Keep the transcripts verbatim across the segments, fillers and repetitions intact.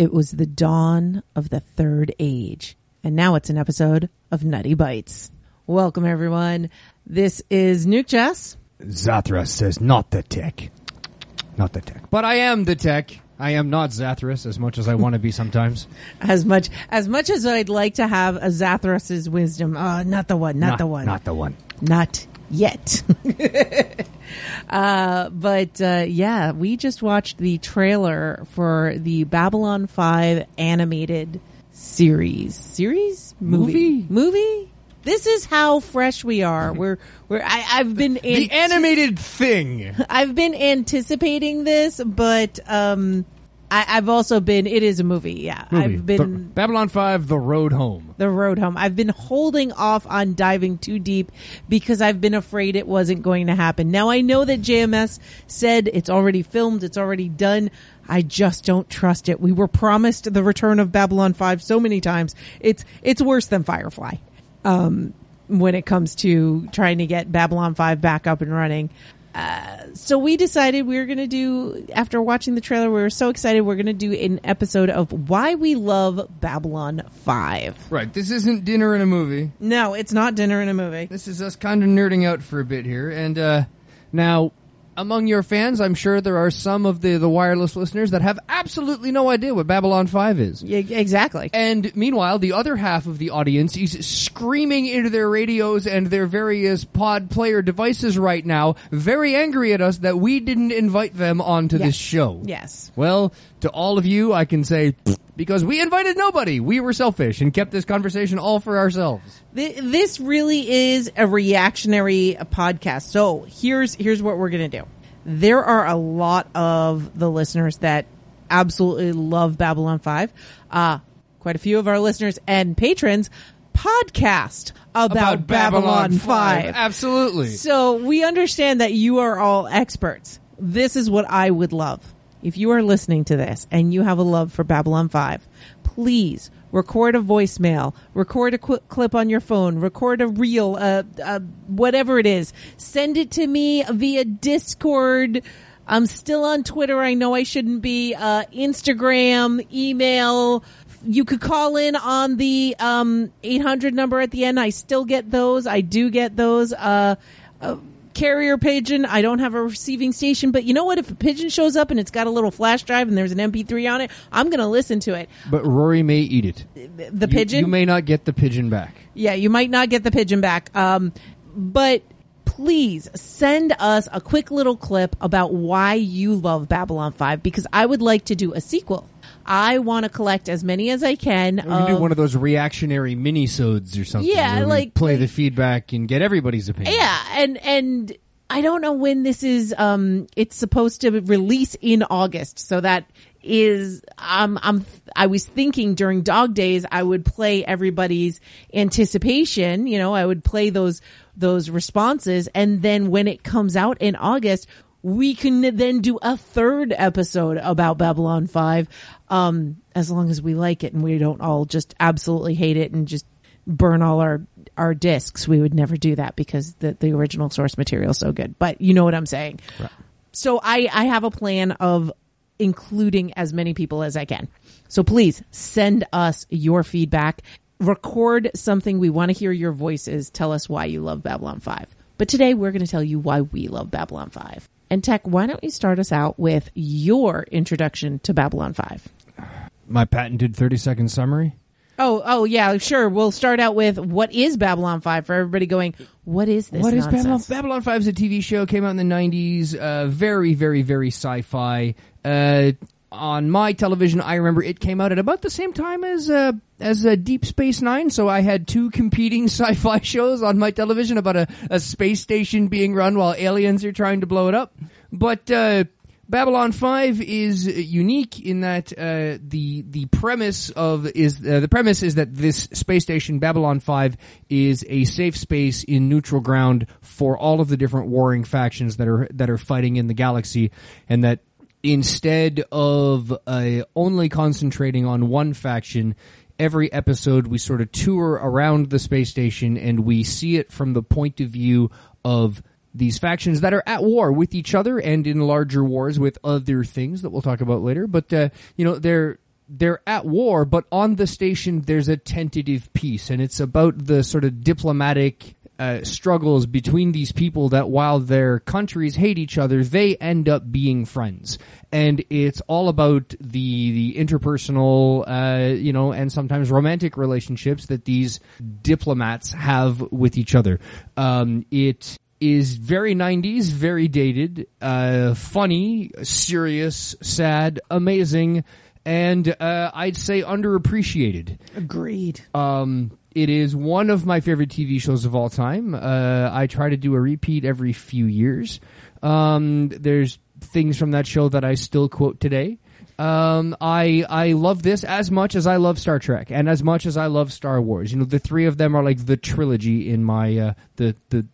It was the dawn of the third age. And now it's an episode of Nutty Bites. Welcome, everyone. This is Nuke Chess. Zathras says, not the tech. Not the tech. But I am the tech. I am not Zathras, as much as I want to be sometimes. As much as much as I'd like to have a Zathras's wisdom. Uh, not the one, not, not the one. Not the one. Not yet. uh, but uh, yeah, we just watched the trailer for the Babylon five animated series. Series? Movie? Movie? Movie? This is how fresh we are. We're we're I, I've been antici- the animated thing. I've been anticipating this, but um, I, I've also been. It is a movie. Yeah, movie. I've been the, Babylon five, The Road Home. The Road Home. I've been holding off on diving too deep because I've been afraid it wasn't going to happen. Now I know that J M S said it's already filmed, it's already done. I just don't trust it. We were promised the return of Babylon five so many times. It's it's worse than Firefly. Um, when it comes to trying to get Babylon five back up and running. Uh, so we decided we were going to do, after watching the trailer, we were so excited, we're going to do an episode of Why We Love Babylon five. Right. This isn't dinner in a movie. No, it's not dinner in a movie. This is us kind of nerding out for a bit here. And, uh, now, among your fans, I'm sure there are some of the, the wireless listeners that have absolutely no idea what Babylon five is. Yeah, exactly. And meanwhile, the other half of the audience is screaming into their radios and their various pod player devices right now, very angry at us that we didn't invite them onto yes. this show. Yes. Well, to all of you, I can say... Because we invited nobody. We were selfish and kept this conversation all for ourselves. This really is a reactionary podcast. So here's here's what we're going to do. There are a lot of the listeners that absolutely love Babylon five. Uh, quite a few of our listeners and patrons podcast about, about Babylon, Babylon five. five. Absolutely. So we understand that you are all experts. This is what I would love. If you are listening to this and you have a love for Babylon five, please record a voicemail, record a quick clip on your phone, record a reel, uh, uh, whatever it is. Send it to me via Discord. I'm still on Twitter. I know I shouldn't be. Uh, Instagram, email. You could call in on the um, eight hundred number at the end. I still get those. I do get those. Uh, uh Carrier pigeon. I don't have a receiving station, but you know what? If a pigeon shows up and it's got a little flash drive and there's an M P three on it, I'm going to listen to it. But Rory may eat it. The, the you, pigeon? You may not get the pigeon back. Yeah, you might not get the pigeon back. Um, but please send us a quick little clip about why you love Babylon five, because I would like to do a sequel. I want to collect as many as I can. We can of, do one of those reactionary minisodes or something. Yeah, like play the feedback and get everybody's opinion. Yeah, and and I don't know when this is. Um, it's supposed to release in August, so that is. Um, I'm. I was thinking during Dog Days, I would play everybody's anticipation. You know, I would play those those responses, and then when it comes out in August, we can then do a third episode about Babylon five, um, as long as we like it and we don't all just absolutely hate it and just burn all our, our discs. We would never do that because the, the original source material is so good. But you know what I'm saying. Right. So I, I have a plan of including as many people as I can. So please send us your feedback. Record something. We want to hear your voices. Tell us why you love Babylon five. But today we're going to tell you why we love Babylon five. And Tech, why don't you start us out with your introduction to Babylon five? My patented thirty-second summary? Oh, oh yeah, sure. We'll start out with what is Babylon five for everybody going, what is this What nonsense? is Babylon Babylon five is a T V show, came out in the nineties, uh, very, very, very sci-fi. Uh, on my television, I remember it came out at about the same time as uh, as uh, Deep Space Nine, so I had two competing sci-fi shows on my television about a, a space station being run while aliens are trying to blow it up. But uh, Babylon five is unique in that uh, the the premise of is uh, the premise is that this space station Babylon five is a safe space in neutral ground for all of the different warring factions that are that are fighting in the galaxy, and that. Instead of uh, only concentrating on one faction, every episode we sort of tour around the space station and we see it from the point of view of these factions that are at war with each other and in larger wars with other things that we'll talk about later. But, uh, you know, they're... they're at war, but on the station there's a tentative peace, and it's about the sort of diplomatic uh, struggles between these people that while their countries hate each other, they end up being friends. And it's all about the the interpersonal, uh, you know, and sometimes romantic relationships that these diplomats have with each other. Um, it... is very nineties, very dated, uh, funny, serious, sad, amazing, and uh, I'd say underappreciated. Agreed. Um, it is one of my favorite T V shows of all time. Uh, I try to do a repeat every few years. Um, there's things from that show that I still quote today. Um, I I love this as much as I love Star Trek and as much as I love Star Wars. You know, the three of them are like the trilogy in my uh, the the. the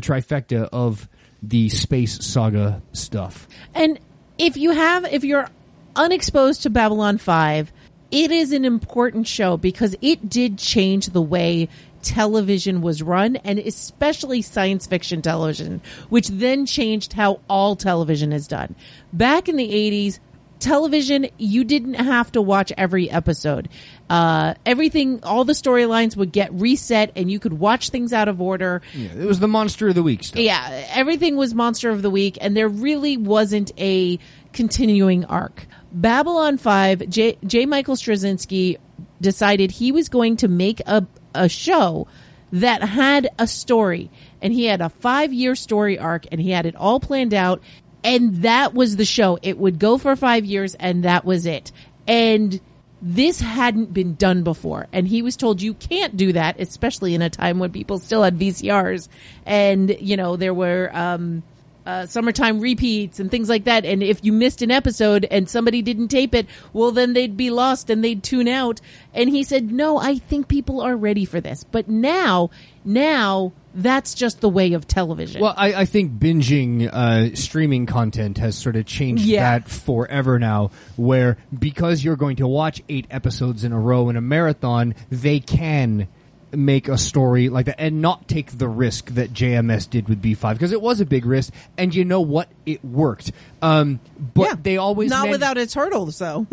trifecta of the space saga stuff. And if you have, if you're unexposed to Babylon five, it is an important show because it did change the way television was run, and especially science fiction television, which then changed how all television is done. Back in the eighties, television, you didn't have to watch every episode. Uh, everything, all the storylines would get reset and you could watch things out of order. Yeah, it was the Monster of the Week stuff. Yeah, everything was Monster of the Week, and there really wasn't a continuing arc. Babylon five, J. J. Michael Straczynski decided he was going to make a, a show that had a story, and he had a five-year story arc, and he had it all planned out. And that was the show. It would go for five years, and that was it. And this hadn't been done before. And he was told, you can't do that, especially in a time when people still had V C Rs. And, you know, there were um, uh, summertime repeats and things like that. And if you missed an episode and somebody didn't tape it, well, then they'd be lost and they'd tune out. And he said, no, I think people are ready for this. But now, now... that's just the way of television. Well, I, I think binging uh, streaming content has sort of changed yeah. that forever now, where because you're going to watch eight episodes in a row in a marathon, they can make a story like that and not take the risk that J M S did with B five, because it was a big risk, and you know what? It worked. Um, but yeah, they always... Not man- without its hurdles, though.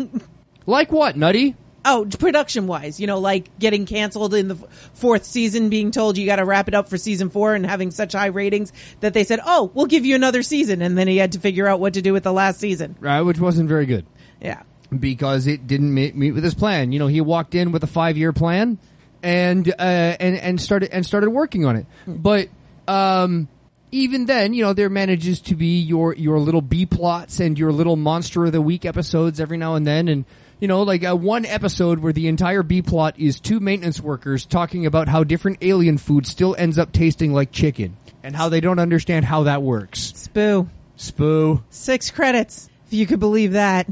Like what, Nutty? Oh, production-wise, you know, like getting canceled in the fourth season, being told you got to wrap it up for season four, and having such high ratings that they said, oh, we'll give you another season. And then he had to figure out what to do with the last season. Right, which wasn't very good. Yeah. Because it didn't meet, meet with his plan. You know, he walked in with a five-year plan and uh, and, and started and started working on it. But... um even then, you know, there manages to be your, your little B-plots and your little Monster of the Week episodes every now and then. And, you know, like uh, one episode where the entire B-plot is two maintenance workers talking about how different alien food still ends up tasting like chicken and how they don't understand how that works. Spoo. Spoo. Six credits, if you could believe that.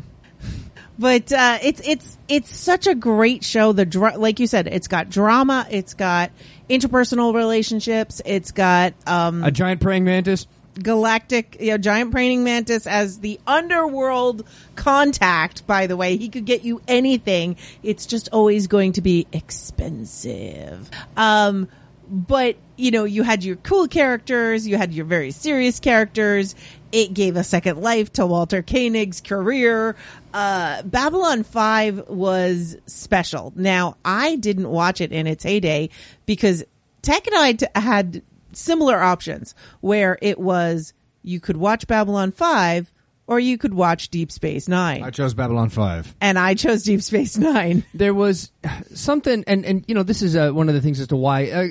But uh, it's it's it's such a great show. The dra- like you said, it's got drama, it's got interpersonal relationships, it's got um, a giant praying mantis, galactic, you know, giant praying mantis as the underworld contact. By the way, he could get you anything. It's just always going to be expensive. Um, but you know, you had your cool characters, you had your very serious characters. It gave a second life to Walter Koenig's career. Uh, Babylon five was special. Now, I didn't watch it in its heyday because Tech and I t- had similar options where it was you could watch Babylon five or you could watch Deep Space Nine. I chose Babylon five. And I chose Deep Space Nine. There was something, and, and you know, this is uh, one of the things as to why uh,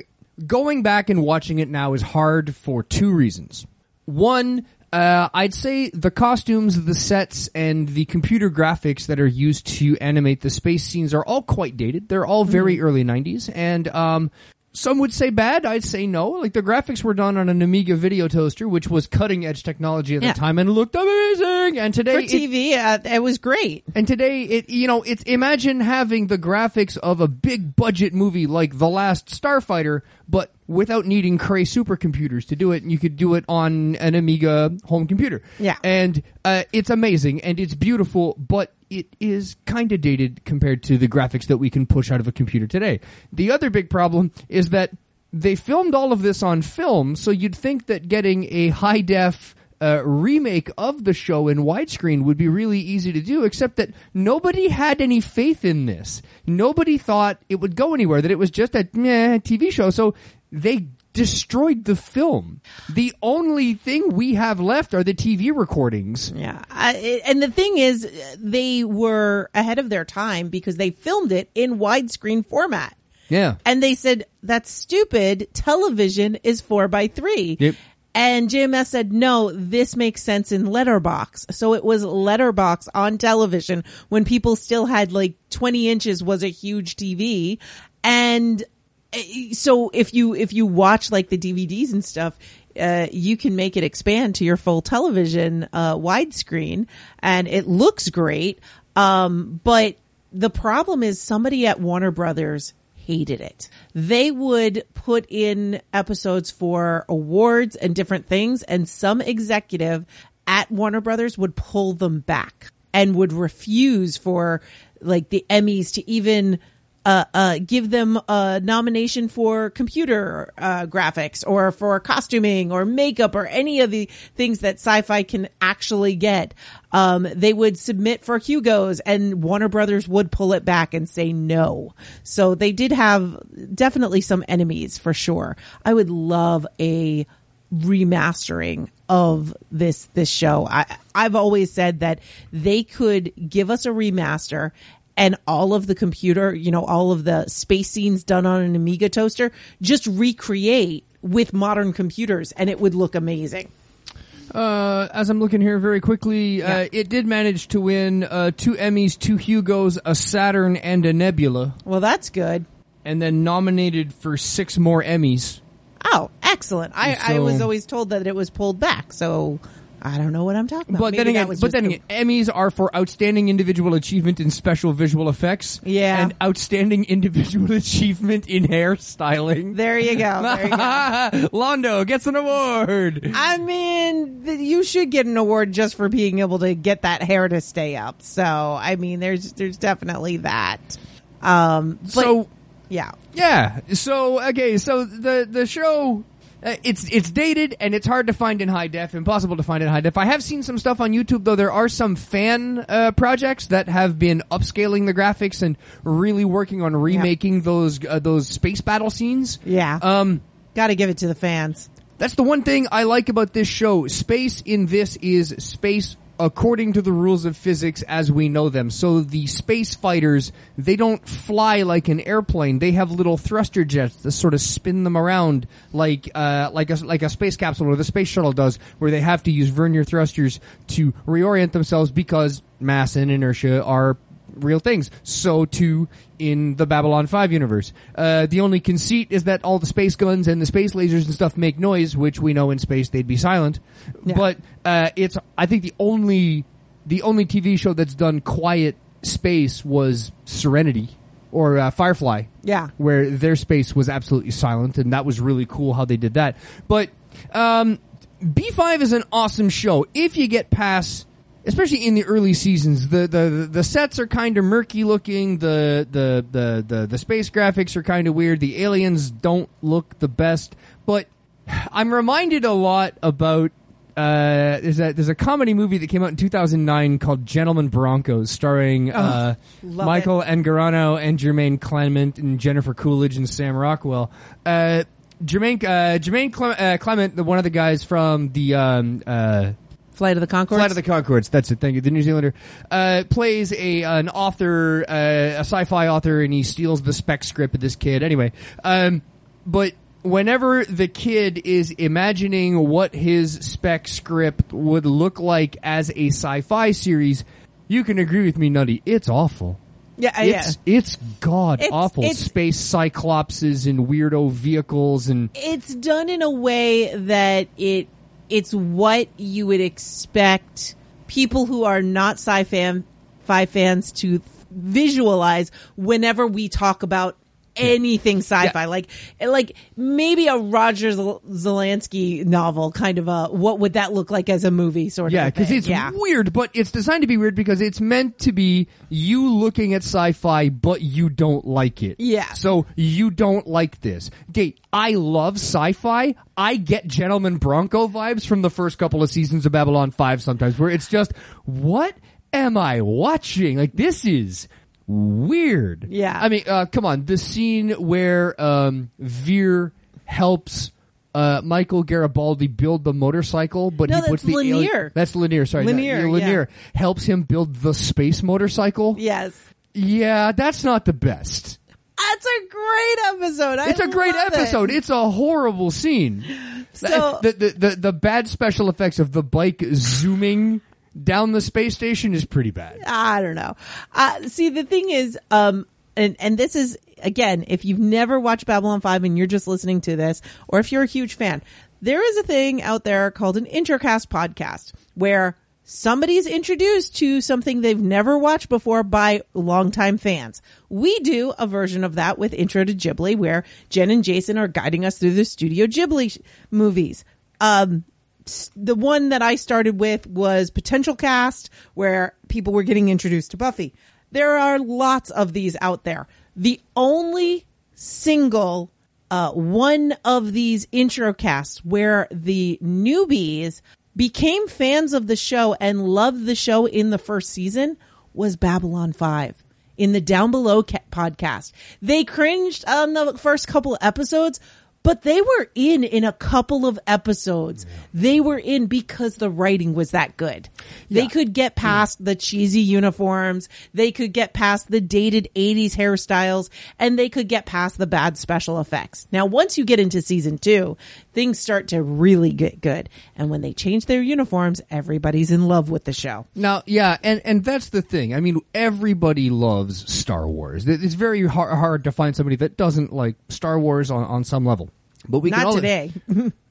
going back and watching it now is hard for two reasons. One... Uh, I'd say the costumes, the sets, and the computer graphics that are used to animate the space scenes are all quite dated. They're all very mm-hmm. early nineties, and um, some would say bad. I'd say no. Like, the graphics were done on an Amiga video toaster, which was cutting-edge technology at yeah. the time, and looked amazing! And today... For T V, it, uh, it was great. And today, it you know, it's imagine having the graphics of a big-budget movie like The Last Starfighter, but... without needing cray supercomputers to do it, and you could do it on an Amiga home computer. Yeah. And uh, it's amazing, and it's beautiful, but it is kind of dated compared to the graphics that we can push out of a computer today. The other big problem is that they filmed all of this on film, so you'd think that getting a high-def uh, remake of the show in widescreen would be really easy to do, except that nobody had any faith in this. Nobody thought it would go anywhere, that it was just a meh, T V show. So they destroyed the film. The only thing we have left are the T V recordings. Yeah. I, and the thing is, they were ahead of their time because they filmed it in widescreen format. Yeah. And they said, that's stupid. Television is four by three. Yep. And J M S said, no, this makes sense in letterbox. So it was letterbox on television when people still had like twenty inches was a huge T V. And so if you, if you watch like the D V Ds and stuff, uh, you can make it expand to your full television, uh, widescreen, and it looks great. Um, but the problem is somebody at Warner Brothers hated it. They would put in episodes for awards and different things, and some executive at Warner Brothers would pull them back and would refuse for like the Emmys to even Uh, uh, give them a nomination for computer uh, graphics or for costuming or makeup or any of the things that sci-fi can actually get. Um, they would submit for Hugos, and Warner Brothers would pull it back and say no. So they did have definitely some enemies for sure. I would love a remastering of this this show. I, I've always said that they could give us a remaster, and all of the computer, you know, all of the space scenes done on an Amiga toaster, just recreate with modern computers, and it would look amazing. Uh, as I'm looking here very quickly, yeah. uh, it did manage to win uh, two Emmys, two Hugos, a Saturn, and a Nebula. Well, that's good. And then nominated for six more Emmys. Oh, excellent. I, so, I was always told that it was pulled back, so I don't know what I'm talking about. But Maybe then, again, but then again, Emmys are for outstanding individual achievement in special visual effects. Yeah. And outstanding individual achievement in hairstyling. There you go. There you go. Londo gets an award. I mean, you should get an award just for being able to get that hair to stay up. So, I mean, there's there's definitely that. Um, but, so, yeah. Yeah. So, okay, so the, the show... Uh, it's it's dated, and it's hard to find in high def, impossible to find in high def. I have seen some stuff on YouTube, though. There are some fan uh, projects that have been upscaling the graphics and really working on remaking yeah. those uh, those space battle scenes. Yeah. Um, gotta give it to the fans. That's the one thing I like about this show. Space in this is space according to the rules of physics as we know them. So the space fighters, they don't fly like an airplane. They have little thruster jets that sort of spin them around like uh like a like a space capsule or the space shuttle does, where they have to use vernier thrusters to reorient themselves because mass and inertia are real things. So too in the Babylon five universe. Uh the only conceit is that all the space guns and the space lasers and stuff make noise, which we know in space they'd be silent. Yeah. But uh it's I think the only the only T V show that's done quiet space was Serenity or uh, Firefly. Yeah. Where their space was absolutely silent, and that was really cool how they did that. But um B five is an awesome show if you get past, especially in the early seasons, the the, the sets are kind of murky looking. The the, the, the the space graphics are kind of weird. The aliens don't look the best. But I'm reminded a lot about uh, there's a there's a comedy movie that came out in two thousand nine called Gentleman Broncos, starring oh, uh, Michael O'Hare and Jemaine Clement and Jennifer Coolidge and Sam Rockwell. Uh, Jermaine uh, Jemaine Cle- uh, Clement, the one of the guys from the um, uh, Flight of the Conchords? Flight of the Conchords. That's it. Thank you. The New Zealander uh, plays a an author, uh, a sci-fi author, and he steals the spec script of this kid. Anyway, um, but whenever the kid is imagining what his spec script would look like as a sci-fi series, you can agree with me, Nutty. It's awful. Yeah, uh, it's yeah. it's god it's, awful it's, space cyclopses and weirdo vehicles, and it's done in a way that it. It's what you would expect people who are not sci-fi fans to visualize whenever we talk about anything sci-fi. Yeah. Like, like maybe a Roger Zelensky novel, kind of a, what would that look like as a movie sort yeah, of thing. Yeah, because it's yeah. weird, but it's designed to be weird because it's meant to be you looking at sci-fi, but you don't like it. Yeah. So you don't like this. Okay, I love sci-fi. I get Gentleman Bronco vibes from the first couple of seasons of Babylon five sometimes, where it's just, what am I watching? Like, this is... weird. Yeah. I mean, uh, come on. The scene where um, Veer helps uh, Michael Garibaldi build the motorcycle, but no, he that's puts the Lanier. Ali- that's Lanier. Sorry, Lanier. No, Lanier yeah. helps him build the space motorcycle. Yes. Yeah, that's not the best. That's a great episode. I it's a great episode. It. It's a horrible scene. So the, the the the bad special effects of the bike zooming down the space station is pretty bad. I don't know. Uh, see, the thing is, um, and, and this is, again, if you've never watched Babylon five and you're just listening to this, or if you're a huge fan, there is a thing out there called an Intercast podcast where somebody's introduced to something they've never watched before by longtime fans. We do a version of that with Intro to Ghibli, where Jen and Jason are guiding us through the Studio Ghibli sh- movies. Um, The one that I started with was Potential Cast, where people were getting introduced to Buffy. There are lots of these out there. The only single uh, one of these intro casts where the newbies became fans of the show and loved the show in the first season was Babylon five. In the Down Below ca- podcast. They cringed on the first couple of episodes, but they were in in a couple of episodes. Yeah. They were in because the writing was that good. Yeah. They could get past yeah. the cheesy uniforms. They could get past the dated eighties hairstyles. And they could get past the bad special effects. Now, once you get into season two, things start to really get good. And when they change their uniforms, everybody's in love with the show. Now, yeah, and, and that's the thing. I mean, everybody loves Star Wars. It's very hard, hard to find somebody that doesn't like Star Wars on, on some level. But we Not can all, today.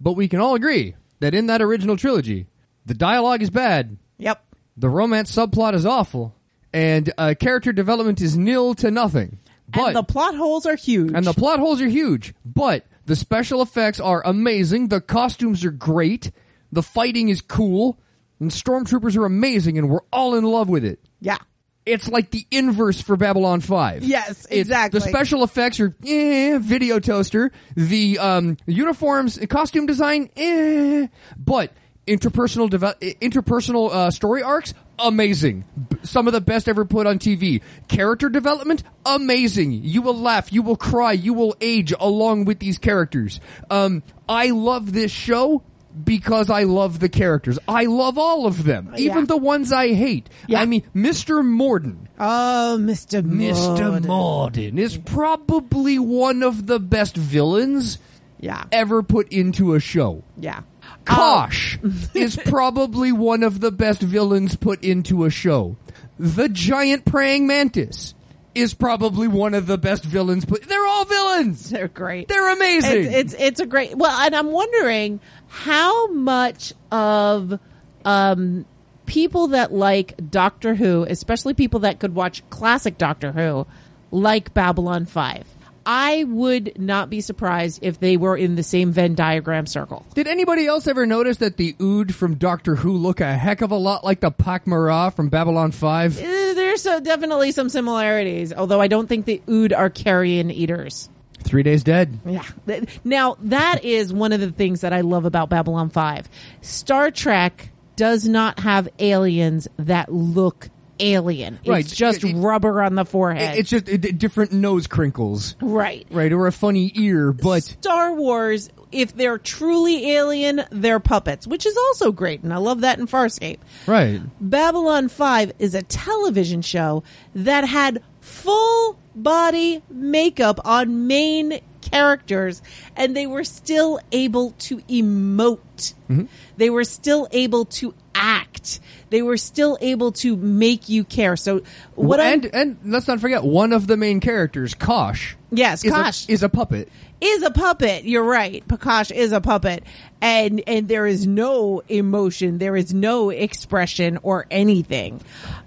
But we can all agree that in that original trilogy, the dialogue is bad. Yep. The romance subplot is awful. And uh, character development is nil to nothing. But, and the plot holes are huge. And the plot holes are huge. But the special effects are amazing. The costumes are great. The fighting is cool. And stormtroopers are amazing. And we're all in love with it. Yeah. It's like the inverse for Babylon five. Yes, exactly. It's, the special effects are eh, video toaster. The um, uniforms, costume design, eh. But interpersonal dev- interpersonal uh, story arcs, amazing. B- some of the best ever put on T V. Character development, amazing. You will laugh, you will cry, you will age along with these characters. Um, I love this show. Because I love the characters. I love all of them. Even yeah. the ones I hate. Yeah. I mean, Mister Morden. Oh, Mister Morden. Mister Morden is probably one of the best villains yeah. ever put into a show. Yeah. Kosh oh. is probably one of the best villains put into a show. The giant praying mantis is probably one of the best villains put... They're all villains! They're great. They're amazing! It's, it's, it's a great... Well, and I'm wondering... how much of um, people that like Doctor Who, especially people that could watch classic Doctor Who, like Babylon five? I would not be surprised if they were in the same Venn diagram circle. Did anybody else ever notice that the Ood from Doctor Who look a heck of a lot like the Pak Mara from Babylon five? There's so definitely some similarities, although I don't think the Ood are carrion eaters. Three Days Dead. Yeah. Now, that is one of the things that I love about Babylon five. Star Trek does not have aliens that look alien. It's right. just it, rubber on the forehead. It's just it, different nose crinkles. Right. Right, or a funny ear, but... Star Wars, if they're truly alien, they're puppets, which is also great, and I love that in Farscape. Right. Babylon five is a television show that had full... body makeup on main characters, and they were still able to emote. Mm-hmm. They were still able to act. They were still able to make you care. So what? Well, and, and let's not forget, one of the main characters, Kosh. Yes, is Kosh a, is a puppet. Is a puppet. You're right. Kosh is a puppet, and and there is no emotion. There is no expression or anything.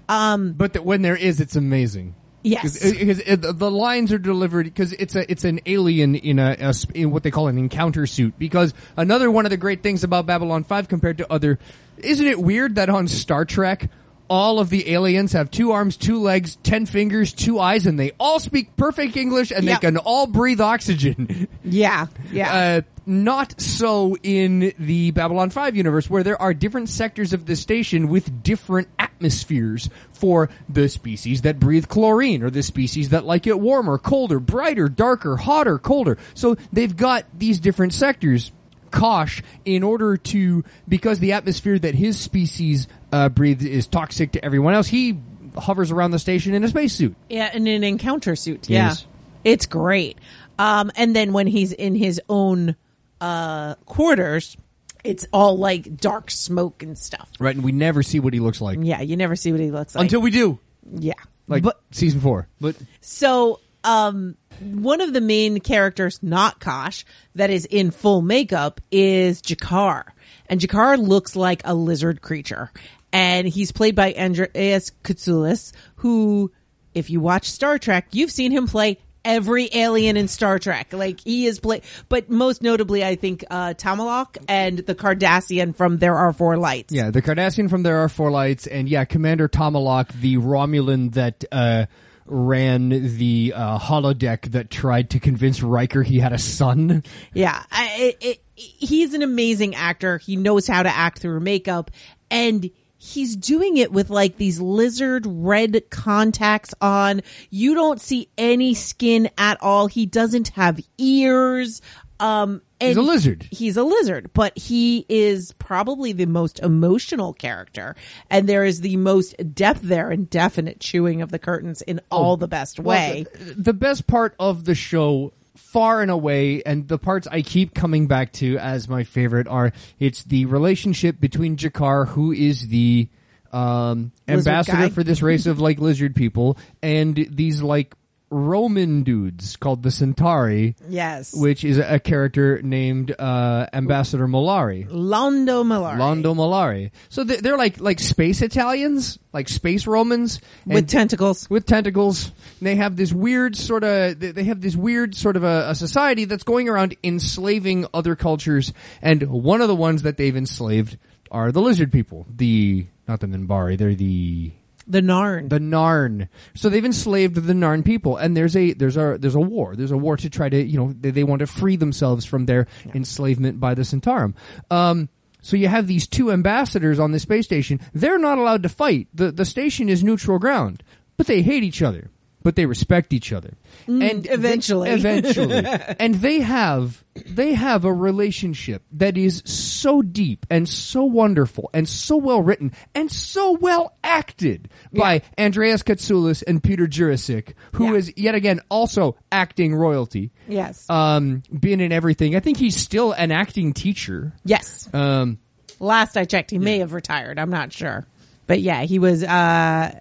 Um, but the, when there is, it's amazing. Yes, because the lines are delivered because it's a it's an alien in a, a in what they call an encounter suit. Because another one of the great things about Babylon five compared to other, isn't it weird that on Star Trek all of the aliens have two arms, two legs, ten fingers, two eyes, and they all speak perfect English and yep. they can all breathe oxygen. Yeah, yeah. Uh, Not so in the Babylon five universe, where there are different sectors of the station with different atmospheres for the species that breathe chlorine, or the species that like it warmer, colder, brighter, darker, hotter, colder. So they've got these different sectors. Kosh, in order to, because the atmosphere that his species uh, breathes is toxic to everyone else, he hovers around the station in a spacesuit. Yeah, in an encounter suit. Yeah. Yes. It's great. Um, and then when he's in his own Uh, quarters, it's all like dark smoke and stuff. Right, and we never see what he looks like. Yeah, you never see what he looks like. Until we do. Yeah. Like but, season four. But So, um, one of the main characters, not Kosh, that is in full makeup is Jakar. And Jakar looks like a lizard creature. And he's played by Andreas Katsulas, who, if you watch Star Trek, you've seen him play every alien in Star Trek. Like, he is play, but most notably, I think, uh, Tamaloc and the Cardassian from There Are Four Lights. Yeah, the Cardassian from There Are Four Lights, and yeah, Commander Tamaloc, the Romulan that, uh, ran the, uh, holodeck that tried to convince Riker he had a son. Yeah, I, it, it, he's an amazing actor. He knows how to act through makeup, and he's doing it with like these lizard red contacts on. You don't see any skin at all. He doesn't have ears. Um, and he's a lizard. He's a lizard, but he is probably the most emotional character. And there is the most depth there and definite chewing of the curtains in all oh, the best way. Well, the, the best part of the show, far and away, and the parts I keep coming back to as my favorite are, it's the relationship between Jakar, who is the um, ambassador guy for this race of like lizard people, and these like Roman dudes called the Centauri. Yes. Which is a character named uh, Ambassador Mollari. Londo Mollari. Londo Mollari. So they're, they're like like space Italians, like space Romans. And with tentacles. With tentacles. And they have this weird sort of, they have this weird sort of a, a society that's going around enslaving other cultures. And one of the ones that they've enslaved are the lizard people. The, not the Minbari, they're the... The Narn. The Narn. So they've enslaved the Narn people, and there's a there's a there's a war. There's a war to try to, you know, they, they want to free themselves from their yeah. enslavement by the Centaurum. Um so you have these two ambassadors on the space station. They're not allowed to fight. The the station is neutral ground, but they hate each other, but they respect each other. Mm, and eventually they, eventually. And they have they have a relationship that is so deep and so wonderful and so well written and so well acted yeah. by Andreas Katsulas and Peter Jurasik, who yeah. is yet again also acting royalty. Yes. Um been in everything. I think he's still an acting teacher. Yes. Um last I checked he yeah. may have retired. I'm not sure. But yeah, he was uh,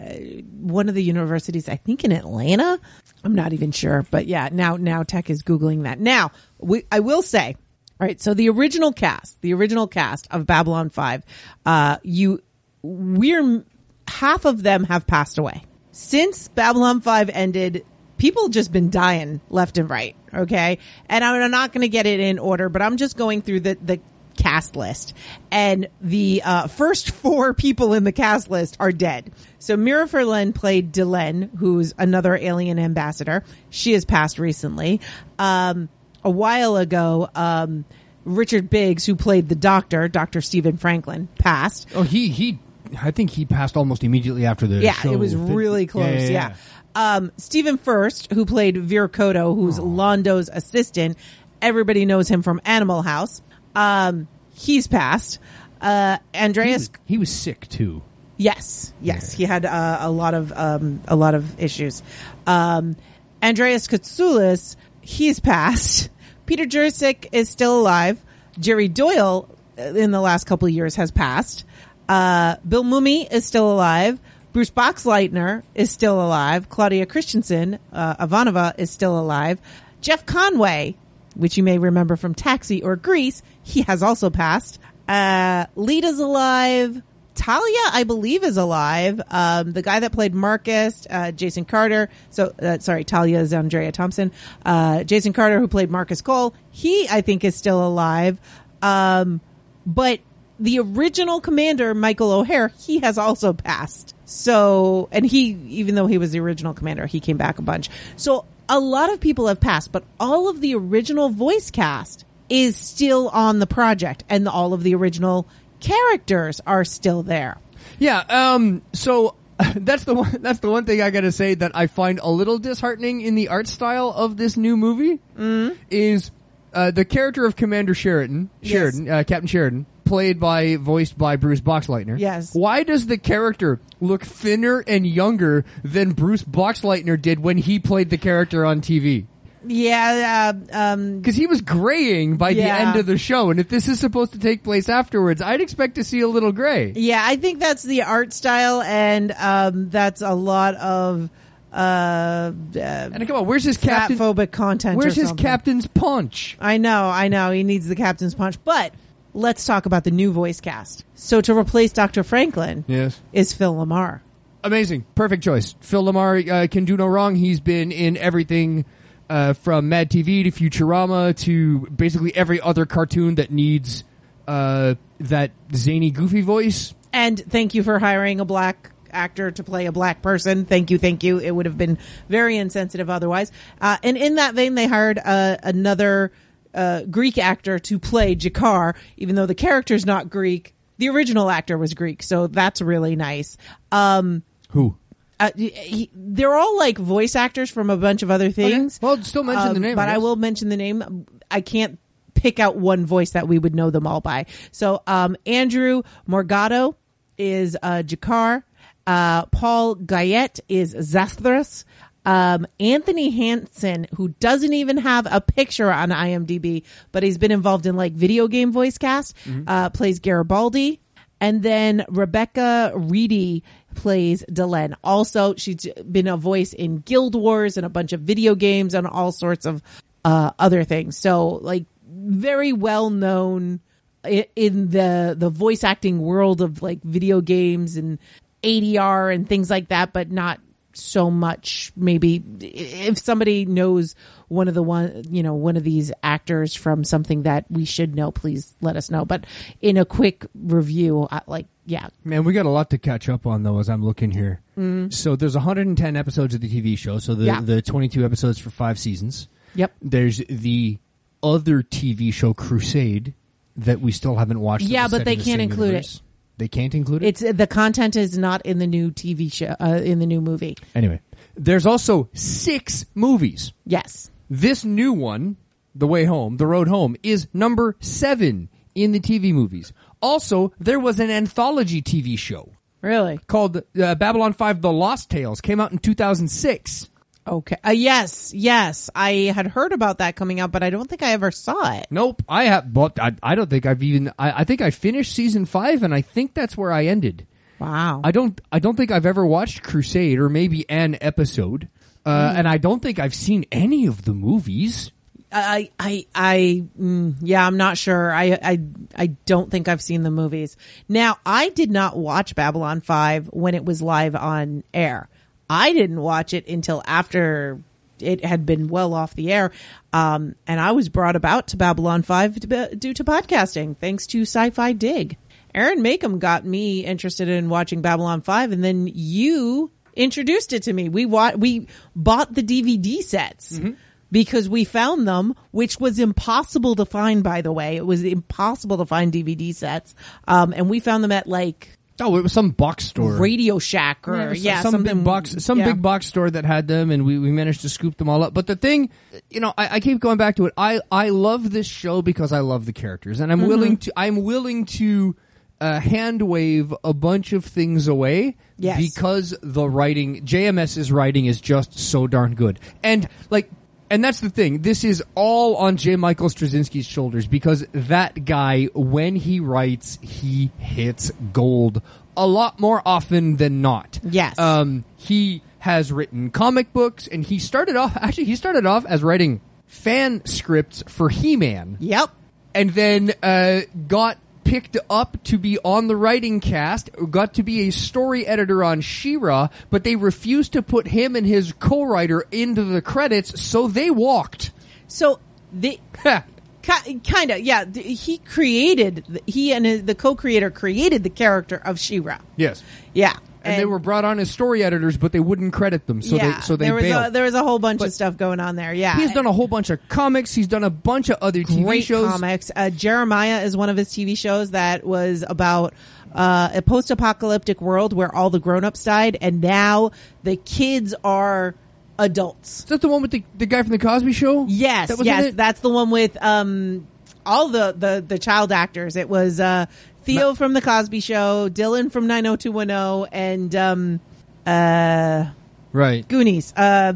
one of the universities, I think, in Atlanta. I'm not even sure. But yeah, now now Tech is Googling that. Now, we, I will say, all right, so the original cast, the original cast of Babylon five, uh, you, we're, half of them have passed away. Since Babylon five ended, people just been dying left and right, okay? And I'm not going to get it in order, but I'm just going through the the cast list, and the uh first four people in the cast list are dead. So Mira Furlan played Delenn, who's another alien ambassador. She has passed recently. Um a while ago, um Richard Biggs, who played the doctor, Doctor Stephen Franklin, passed. Oh, he he I think he passed almost immediately after the yeah, show. Yeah, it was really close. Yeah. yeah, yeah. yeah. Um Stephen First, who played Virkoto, who's oh. Londo's assistant. Everybody knows him from Animal House. Um, he's passed. Uh, Andreas, he was, he was sick too. Yes, yes, yeah. he had uh, a lot of um, a lot of issues. Um, Andreas Katsulas, he's passed. Peter Jurasik is still alive. Jerry Doyle, in the last couple of years, has passed. Uh, Bill Mumy is still alive. Bruce Boxleitner is still alive. Claudia Christensen, uh, Ivanova, is still alive. Jeff Conway, which you may remember from Taxi or Grease, he has also passed. Uh, Lita's alive. Talia, I believe, is alive. Um, the guy that played Marcus, uh, Jason Carter. So, uh, sorry, Talia is Andrea Thompson. Uh, Jason Carter, who played Marcus Cole. He, I think, is still alive. Um, but the original commander, Michael O'Hare, he has also passed. So, and he, even though he was the original commander, he came back a bunch. So a lot of people have passed, but all of the original voice cast is still on the project, and all of the original characters are still there. Yeah, um, so that's the one, that's the one thing I gotta say that I find a little disheartening in the art style of this new movie, mm-hmm. is uh, the character of Commander Sheridan, Sheridan, yes. uh, Captain Sheridan, played by, voiced by Bruce Boxleitner. Yes. Why does the character look thinner and younger than Bruce Boxleitner did when he played the character on T V? Yeah, uh, um, because he was graying by yeah. the end of the show, and if this is supposed to take place afterwards, I'd expect to see a little gray. Yeah, I think that's the art style, and um, that's a lot of. Uh, uh, and come on, where's his captain? Fatphobic content. Where's his captain's punch? I know, I know, he needs the captain's punch, but let's talk about the new voice cast. So to replace Doctor Franklin, yes, is Phil LaMarr. Amazing, perfect choice. Phil LaMarr uh, can do no wrong. He's been in everything. Uh, from Mad T V to Futurama to basically every other cartoon that needs uh, that zany, goofy voice. And thank you for hiring a black actor to play a black person. Thank you, thank you. It would have been very insensitive otherwise. Uh, and in that vein, they hired uh, another uh, Greek actor to play Jakar, even though the character's not Greek. The original actor was Greek, so that's really nice. Um, Who? Uh, he, they're all like voice actors from a bunch of other things. Okay. Well, still mention um, the name. But I, I will mention the name. I can't pick out one voice that we would know them all by. So um, Andrew Morgado is uh, Jakar. Uh, Paul Guyette is Zathras. Um, Anthony Hansen, who doesn't even have a picture on IMDb, but he's been involved in like video game voice cast, mm-hmm. uh, plays Garibaldi. And then Rebecca Reedy plays Delenn. Also, she's been a voice in Guild Wars and a bunch of video games and all sorts of uh, other things. So, like, very well known in the the voice acting world of like video games and A D R and things like that, but not so much. Maybe if somebody knows one of the one, you know, one of these actors from something that we should know, please let us know. But in a quick review, I, like, yeah, man, we got a lot to catch up on though. As I'm looking here, mm-hmm. so there's one hundred ten episodes of the T V show. So the yeah. the twenty-two episodes for five seasons. Yep. There's the other T V show Crusade that we still haven't watched. Yeah, but they the can't include universe. it. They can't include it? It's the content is not in the new T V show, uh, in the new movie. Anyway, there's also six movies. Yes. This new one, The Way Home, The Road Home, is number seven in the T V movies. Also, there was an anthology T V show. Really? Called uh, Babylon five, The Lost Tales. Came out in two thousand six. Okay. Uh, yes, yes. I had heard about that coming out, but I don't think I ever saw it. Nope. I have, but I, I don't think I've even, I, I think I finished season five and I think that's where I ended. Wow. I don't, I don't think I've ever watched Crusade or maybe an episode. Uh, mm. And I don't think I've seen any of the movies. I, I, I, mm, yeah, I'm not sure. I, I, I don't think I've seen the movies. Now, I did not watch Babylon five when it was live on air. I didn't watch it until after it had been well off the air. Um, and I was brought about to Babylon five due to podcasting, thanks to Sci-Fi Dig. Aaron Makem got me interested in watching Babylon five, and then you introduced it to me. We wa- we bought the D V D sets mm-hmm. because we found them, which was impossible to find, by the way. It was impossible to find D V D sets. Um, and we found them at like... Oh, it was some box store. Radio Shack or yeah, yeah some something, big box some yeah. big box store that had them, and we, we managed to scoop them all up. But the thing, you know, I, I keep going back to it. I, I love this show because I love the characters, and I'm mm-hmm. willing to I'm willing to uh, hand wave a bunch of things away yes. because the writing, J M S's writing is just so darn good. And like and that's the thing. This is all on J. Michael Straczynski's shoulders because that guy, when he writes, he hits gold a lot more often than not. Yes. Um, he has written comic books, and he started off, actually, he started off as writing fan scripts for He-Man. Yep. And then uh, got picked up to be on the writing cast, got to be a story editor on She-Ra, but they refused to put him and his co-writer into the credits, so they walked. So they... kind of, yeah. He created, he and his, the co-creator created the character of She-Ra. Yes. Yeah. And, and they were brought on as story editors, but they wouldn't credit them, so yeah, they so they there was bailed. A, there was a whole bunch but of stuff going on there, yeah. He's done a whole bunch of comics. He's done a bunch of other T V Great shows. comics. Uh, Jeremiah is one of his T V shows that was about uh, a post-apocalyptic world where all the grown-ups died, and now the kids are... adults. Is that the one with the, the guy from The Cosby Show? Yes, that was yes. That's the one with um, all the, the, the child actors. It was uh, Theo Ma- from The Cosby Show, Dylan from nine oh two one oh, and um, uh, right. Goonies, uh,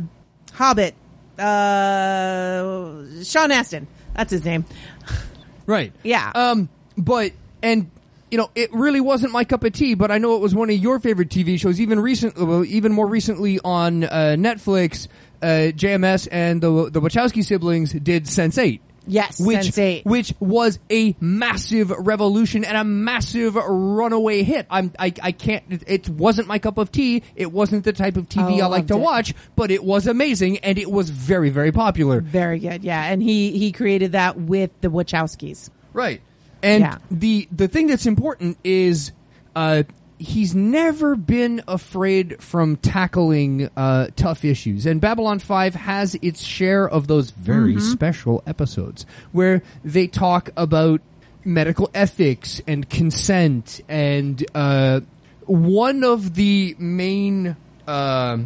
Hobbit, uh, Sean Astin. That's his name. Right. Yeah. Um, but, and... You know, it really wasn't my cup of tea, but I know it was one of your favorite T V shows. Even recently, well, even more recently on uh, Netflix, uh, J M S and the the Wachowski siblings did Sense eight. Yes, which, Sense eight, which was a massive revolution and a massive runaway hit. I'm, I, I can't. It, it wasn't my cup of tea. It wasn't the type of T V oh, I like to it. watch, but it was amazing and it was very, very popular. Very good, yeah. And he he created that with the Wachowskis, right? And yeah. the, the thing that's important is uh, he's never been afraid from tackling uh, tough issues. And Babylon five has its share of those very mm-hmm. special episodes where they talk about medical ethics and consent. And uh, one of the main uh,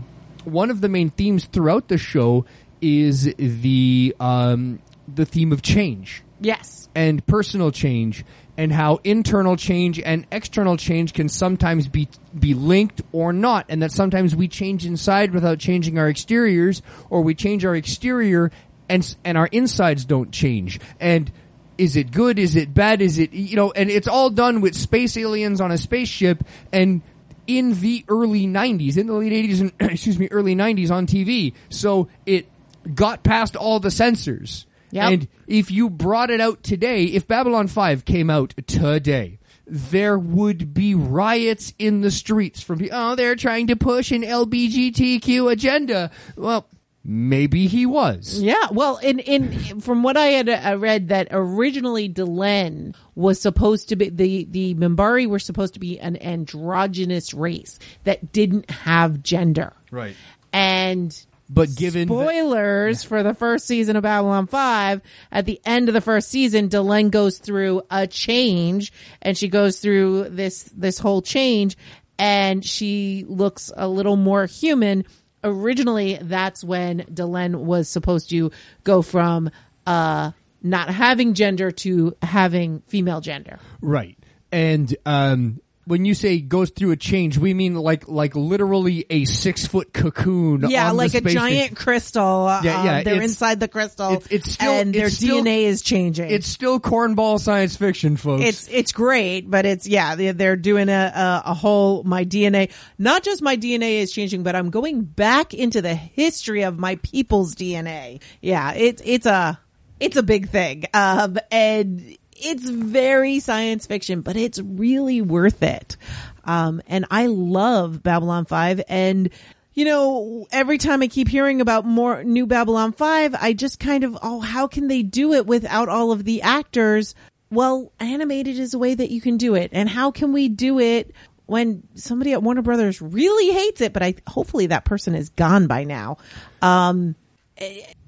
one of the main themes throughout the show is the um, the theme of change. Yes. And personal change, and how internal change and external change can sometimes be be linked or not, and that sometimes we change inside without changing our exteriors, or we change our exterior and and our insides don't change. And is it good? Is it bad? Is it, you know, and it's all done with space aliens on a spaceship. And in the early nineties, in the late eighties and excuse me, early nineties on T V. So it got past all the censors. Yep. And if you brought it out today, if Babylon five came out today, there would be riots in the streets from, oh, they're trying to push an L G B T Q agenda. Well, maybe he was. Yeah, well, in, in from what I had uh, read, that originally Delenn was supposed to be, the, the Mimbari were supposed to be an androgynous race that didn't have gender. Right. And... But given spoilers the- for the first season of Babylon five, at the end of the first season, Delenn goes through a change, and she goes through this this whole change, and she looks a little more human. Originally, that's when Delenn was supposed to go from uh, not having gender to having female gender. Right, and um. When you say goes through a change, we mean like like literally a six foot cocoon. Yeah, on like the space a giant thing. crystal. Uh, yeah, yeah. They're inside the crystal. It's, it's still, and their it's D N A still, is changing. It's still cornball science fiction, folks. It's it's great, but it's yeah. They're, they're doing a, a a whole my D N A. Not just my D N A is changing, but I'm going back into the history of my people's D N A. Yeah, it's it's a it's a big thing. Um, and. It's very science fiction, but it's really worth it. Um, and I love Babylon five. And, you know, every time I keep hearing about more new Babylon five, I just kind of, oh, how can they do it without all of the actors? Well, animated is a way that you can do it. And how can we do it when somebody at Warner Brothers really hates it? But I hopefully that person is gone by now. Um,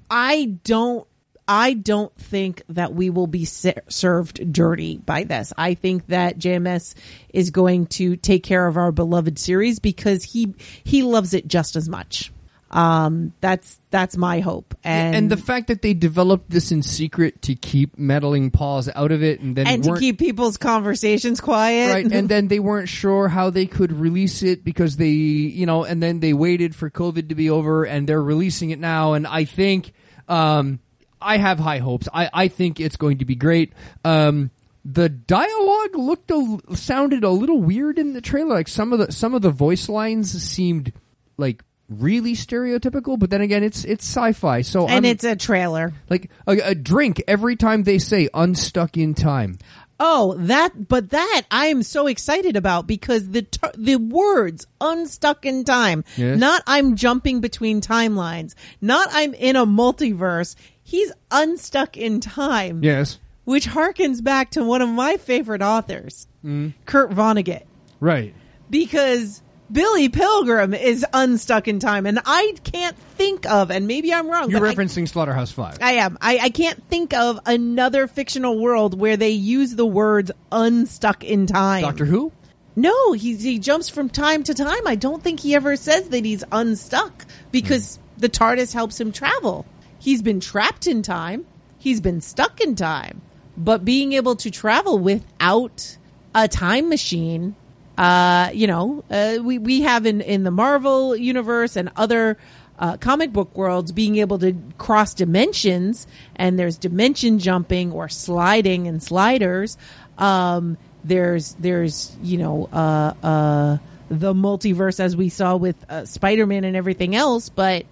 I don't. I don't think that we will be ser- served dirty by this. I think that J M S is going to take care of our beloved series because he he loves it just as much. Um, that's that's my hope. And, and the fact that they developed this in secret to keep meddling paws out of it, and then and to keep people's conversations quiet, right? And then they weren't sure how they could release it because they, you know, and then they waited for COVID to be over, and they're releasing it now. And I think. Um, I have high hopes. I, I think it's going to be great. Um, the dialogue looked a, sounded a little weird in the trailer. Like some of the some of the voice lines seemed like really stereotypical. But then again, it's it's sci-fi. So and I'm, it's a trailer. Like a, a drink every time they say "unstuck in time." Oh, that, but that I am so excited about because the, t- the words unstuck in time, yes. Not I'm jumping between timelines, not I'm in a multiverse. He's unstuck in time. Yes. Which harkens back to one of my favorite authors, mm. Kurt Vonnegut. Right. Because Billy Pilgrim is unstuck in time, and I can't think of, and maybe I'm wrong. You're referencing I, Slaughterhouse-Five. I am. I, I can't think of another fictional world where they use the words unstuck in time. Doctor Who? No, he, he jumps from time to time. I don't think he ever says that he's unstuck because mm. the TARDIS helps him travel. He's been trapped in time. He's been stuck in time. But being able to travel without a time machine... Uh, you know, uh, we, we have in, in the Marvel universe and other, uh, comic book worlds being able to cross dimensions, and there's dimension jumping or sliding and sliders. Um, there's, there's, you know, uh, uh, the multiverse as we saw with uh, Spider-Man and everything else. But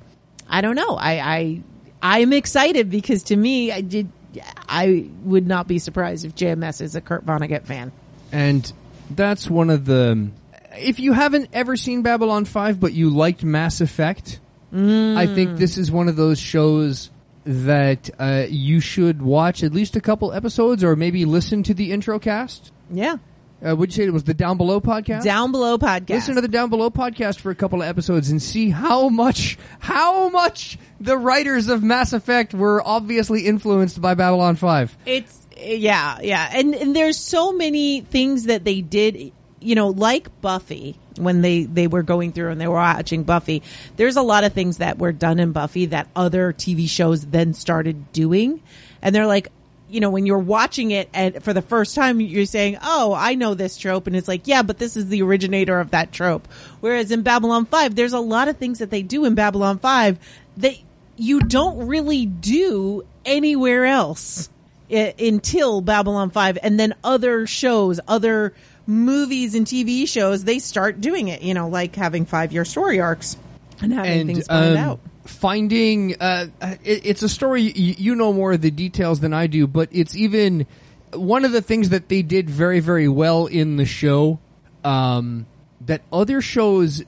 I don't know. I, I, I'm excited because to me, I did, I would not be surprised if J M S is a Kurt Vonnegut fan. And, that's one of the... If you haven't ever seen Babylon five, but you liked Mass Effect, mm. I think this is one of those shows that uh, you should watch at least a couple episodes or maybe listen to the intro cast. Yeah. Uh, would you say it was the Down Below podcast? Down Below podcast. Listen to the Down Below podcast for a couple of episodes and see how much, how much the writers of Mass Effect were obviously influenced by Babylon five. It's... Yeah, yeah. And, and there's so many things that they did, you know, like Buffy, when they, they were going through and they were watching Buffy, there's a lot of things that were done in Buffy that other T V shows then started doing. And they're like, you know, when you're watching it and for the first time, you're saying, oh, I know this trope. And it's like, yeah, but this is the originator of that trope. Whereas in Babylon five, there's a lot of things that they do in Babylon five that you don't really do anywhere else. Until Babylon five, and then other shows, other movies and T V shows, they start doing it, you know, like having five-year story arcs and having and, things planned um, out. Finding, uh, it, it's a story, you, you know more of the details than I do, but it's even one of the things that they did very, very well in the show um, that other shows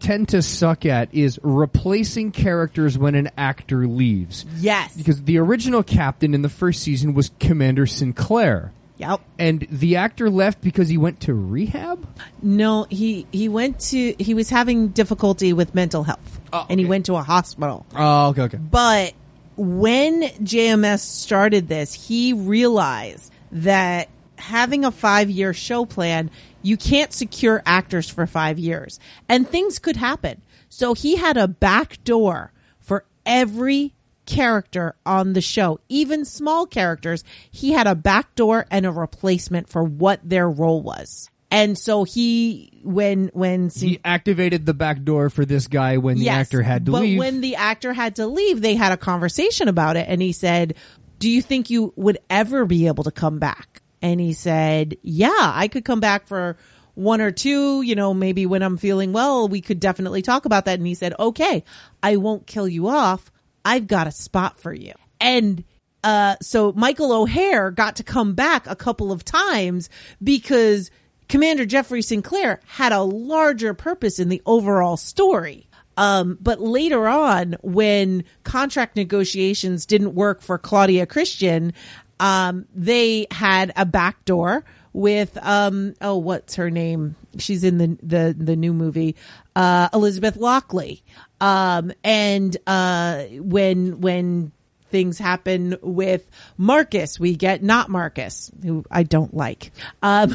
tend to suck at is replacing characters when an actor leaves. Yes. Because the original captain in the first season was Commander Sinclair. Yep. And the actor left because he went to rehab? No, he, he went to, he was having difficulty with mental health. Oh, okay. And he went to a hospital. Oh, okay, okay. But when J M S started this, he realized that having a five-year show plan, you can't secure actors for five years. And things could happen. So he had a back door for every character on the show. Even small characters, he had a back door and a replacement for what their role was. And so he, when... when He activated the back door for this guy when yes, the actor had to but leave. But when the actor had to leave, they had a conversation about it. And he said, do you think you would ever be able to come back? And he said, yeah, I could come back for one or two, you know, maybe when I'm feeling well, we could definitely talk about that. And he said, okay, I won't kill you off. I've got a spot for you. And uh, so Michael O'Hare got to come back a couple of times because Commander Jeffrey Sinclair had a larger purpose in the overall story. Um, but later on, when contract negotiations didn't work for Claudia Christian, Um, they had a back door with, um, oh, what's her name? She's in the, the, the new movie, uh, Elizabeth Lockley. Um, and, uh, when, when things happen with Marcus, we get not Marcus, who I don't like. Um,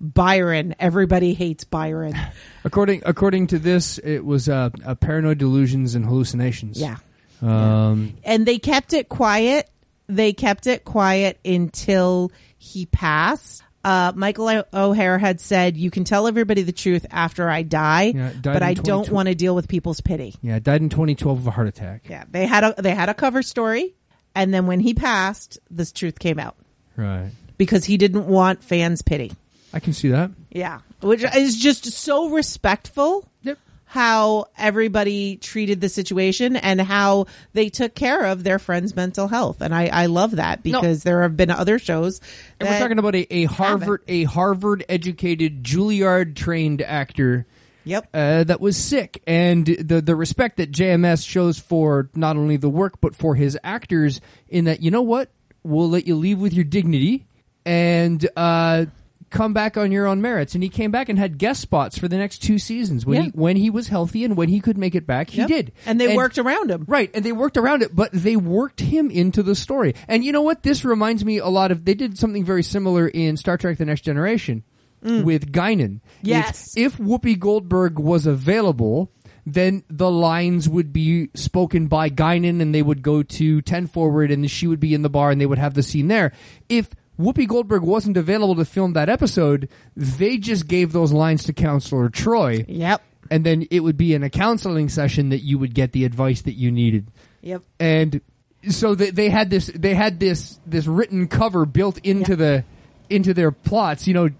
Byron. Everybody hates Byron. According, according to this, it was, uh, a paranoid delusions and hallucinations. Yeah. Um, yeah. And they kept it quiet. They kept it quiet until he passed. Uh, Michael O'Hare had said, you can tell everybody the truth after I die, yeah, but I don't want to deal with people's pity. Yeah, died in twenty twelve of a heart attack. Yeah, they had a, they had a cover story. And then when he passed, this truth came out. Right. Because he didn't want fans' pity. I can see that. Yeah. Which is just so respectful. Yep. how everybody treated the situation and how they took care of their friend's mental health. And I, I love that because no. there have been other shows. And we're talking about a, a Harvard, a Harvard educated, Juilliard trained actor. Yep. Uh, that was sick. And the the respect that J M S shows for not only the work, but for his actors in that, you know what? We'll let you leave with your dignity and uh, come back on your own merits. And he came back and had guest spots for the next two seasons. When, yeah. he, when he was healthy and when he could make it back, he yep. did. And they and, worked around him. Right. And they worked around it, but they worked him into the story. And you know what? This reminds me a lot of... They did something very similar in Star Trek The Next Generation. Mm. With Guinan. Yes. If, if Whoopi Goldberg was available, then the lines would be spoken by Guinan and they would go to ten forward and she would be in the bar and they would have the scene there. If Whoopi Goldberg wasn't available to film that episode, they just gave those lines to Counselor Troy. Yep. And then it would be in a counseling session that you would get the advice that you needed. Yep. And so they, they had this, they had this, this written cover built into yep. the, into their plots, you know,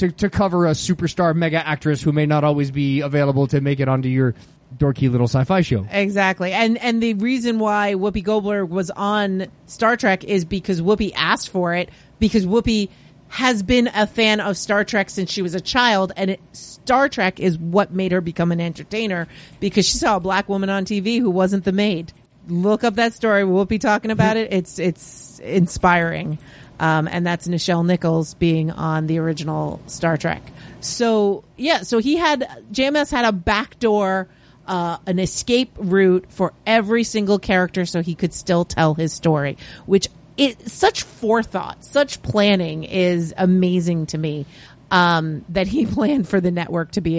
To, to cover a superstar mega actress who may not always be available to make it onto your dorky little sci-fi show. Exactly. And and the reason why Whoopi Goldberg was on Star Trek is because Whoopi asked for it, because Whoopi has been a fan of Star Trek since she was a child, and it, Star Trek is what made her become an entertainer, because she saw a black woman on T V who wasn't the maid. Look up that story. We'll be talking about it. It's it's inspiring. Um, and that's Nichelle Nichols being on the original Star Trek. So, yeah, so he had, J M S had a backdoor, uh, an escape route for every single character so he could still tell his story, which it, such forethought, such planning is amazing to me. Um, that he planned for the network to be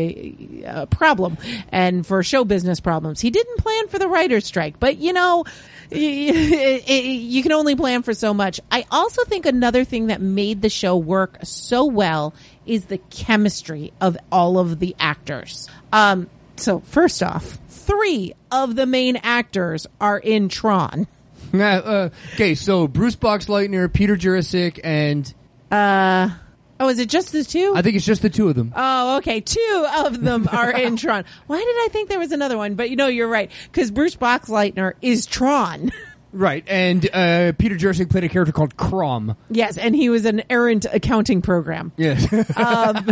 a, a problem and for show business problems. He didn't plan for the writer's strike, but you know, it, it, you can only plan for so much. I also think another thing that made the show work so well is the chemistry of all of the actors. Um, so first off, three of the main actors are in Tron. Uh, uh, okay, so Bruce Boxleitner, Peter Jurasik, and... Uh... Oh, is it just the two? I think it's just the two of them. Oh, okay. Two of them are in Tron. Why did I think there was another one? But you know, you're right. Because Bruce Boxleitner is Tron. Right. And uh, Peter Jurasik played a character called Crom. Yes. And he was an errant accounting program. Yes. um,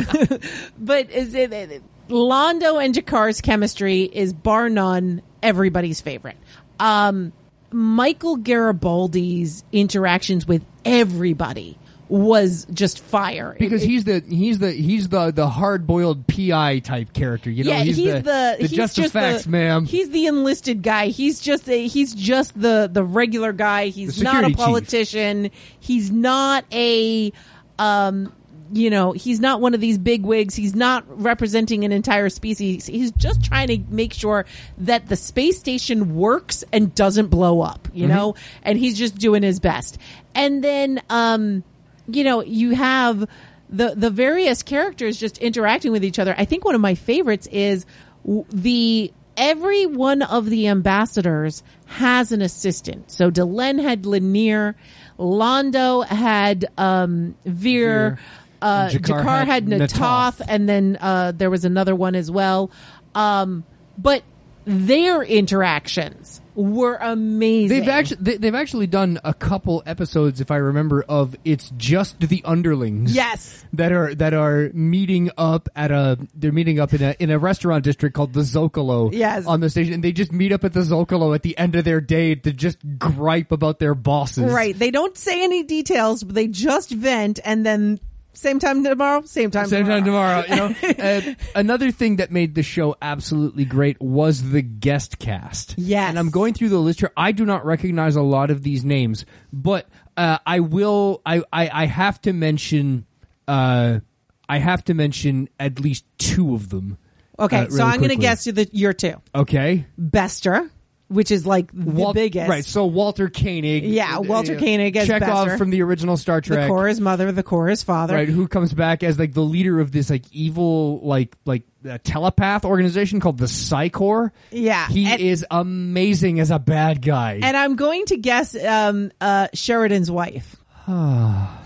but is it, it, Londo and Jakar's chemistry is bar none everybody's favorite. Um, Michael Garibaldi's interactions with everybody was just fire because it, he's the he's the he's the the hard boiled P I type character, you know. Yeah, he's, he's the, the, the he's just, just the facts, the, ma'am. He's the enlisted guy. He's just a, he's just the the regular guy. He's not a politician. Chief. He's not a um you know he's not one of these big wigs. He's not representing an entire species. He's just trying to make sure that the space station works and doesn't blow up, you mm-hmm. know. And he's just doing his best. And then um. you know, you have the the various characters just interacting with each other. I think one of my favorites is the every one of the ambassadors has an assistant. So Delenn had Lanier, Londo had um, Veer, Veer. Uh, Jakar, Jakar had Natoth, Natoth, and then uh, there was another one as well. Um, but their interactions were amazing. They've actually they've actually done a couple episodes, if I remember, of it's just the underlings. Yes, that are that are meeting up at a they're meeting up in a in a restaurant district called the Zocalo. Yes, on the station, and they just meet up at the Zocalo at the end of their day to just gripe about their bosses. Right, they don't say any details, but they just vent, and then same time tomorrow, same time, same tomorrow. time tomorrow. You know, uh, another thing that made the show absolutely great was the guest cast. Yes, and I'm going through the list here. I do not recognize a lot of these names, but uh, I will. I, I I have to mention. Uh, I have to mention at least two of them. Okay, uh, really so I'm going to guess you the your two. Okay, Bester. Which is like the Wal- biggest. Right, so Walter Koenig. Yeah, Walter uh, Koenig as Chekhov Bester, from the original Star Trek. The Korra's mother, the Korra's father. Right, who comes back as like the leader of this like evil like like uh, telepath organization called the Psycor. Yeah. He and, is amazing as a bad guy. And I'm going to guess um, uh, Sheridan's wife. Am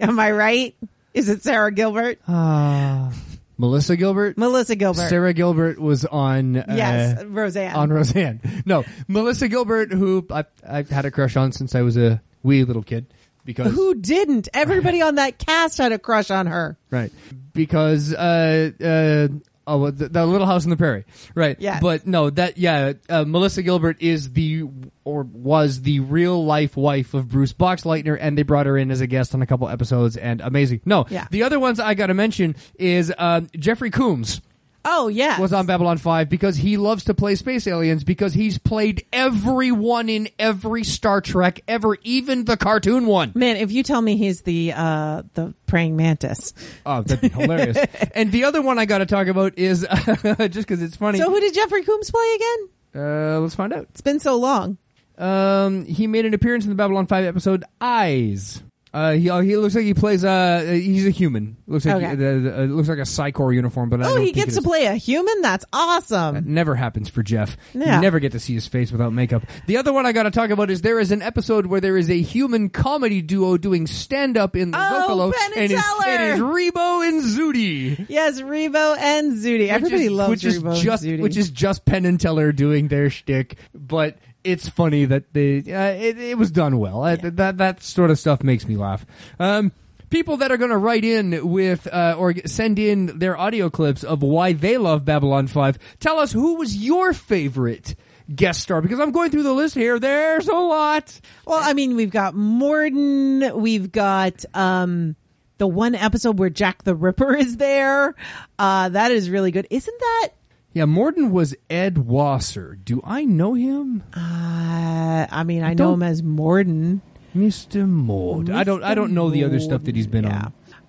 I right? Is it Sarah Gilbert? Ah. Melissa Gilbert? Melissa Gilbert. Sarah Gilbert was on... Uh, yes, Roseanne. On Roseanne. No, Melissa Gilbert, who I, I've had a crush on since I was a wee little kid. Because Who didn't? Everybody on that cast had a crush on her. Right. Because... Uh, uh, oh, the, the Little House on the Prairie. Right. Yeah. But no, that... Yeah, uh, Melissa Gilbert is the... or was the real-life wife of Bruce Boxleitner, and they brought her in as a guest on a couple episodes, and amazing. No, yeah. The other ones I got to mention is uh, Jeffrey Combs. Oh, yeah. Was on Babylon five because he loves to play space aliens because he's played everyone in every Star Trek ever, even the cartoon one. Man, if you tell me he's the uh, the praying mantis. Oh, that'd be hilarious. And the other one I got to talk about is, just because it's funny. So who did Jeffrey Combs play again? Uh, let's find out. It's been so long. Um, he made an appearance in the Babylon five episode Eyes. Uh, he uh, he looks like he plays. Uh, he's a human. Looks like okay. he, uh, uh, looks like a Psycor uniform. But I oh, don't he think gets to play a human. That's awesome. That never happens for Jeff. Yeah. You never get to see his face without makeup. The other one I got to talk about is there is an episode where there is a human comedy duo doing stand up in the Vocalo, oh, and it's Rebo and Zooty. Yes, Rebo and Zooty. Everybody is, loves which Rebo is just, and Zooty, which is just Penn and Teller doing their shtick, but. It's funny that they uh, it, it was done well. Yeah. I, that that sort of stuff makes me laugh. Um, people that are going to write in with uh, or send in their audio clips of why they love Babylon five, tell us who was your favorite guest star, because I'm going through the list here. There's a lot. Well, I mean, we've got Morden. We've got um, the one episode where Jack the Ripper is there. Uh, that is really good. Isn't that... Yeah, Morden was Ed Wasser. Do I know him? Uh, I mean, I, I know him as Morden, Mister Mord. Mister I don't. I don't know the other stuff that he's been yeah.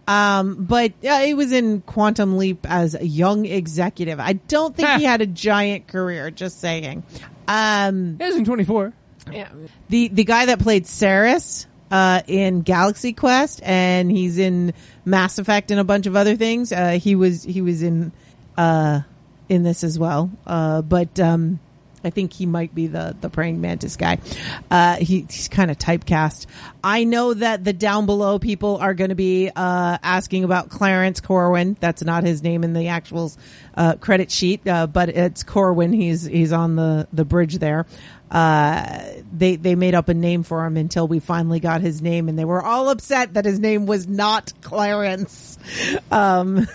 on. Um, but uh, he was in Quantum Leap as a young executive. I don't think he had a giant career. Just saying. Um, he was in twenty-four. Yeah. The the guy that played Saris uh, in Galaxy Quest, and he's in Mass Effect and a bunch of other things. Uh, he was he was in. Uh, in this as well, uh but um I think he might be the the praying mantis guy. uh he, he's kind of typecast. I know that the Down Below people are going to be uh asking about Clarence Corwin. That's not his name in the actual uh credit sheet, uh but it's Corwin. He's he's on the the bridge there. uh they they made up a name for him until we finally got his name, and they were all upset that his name was not Clarence. Um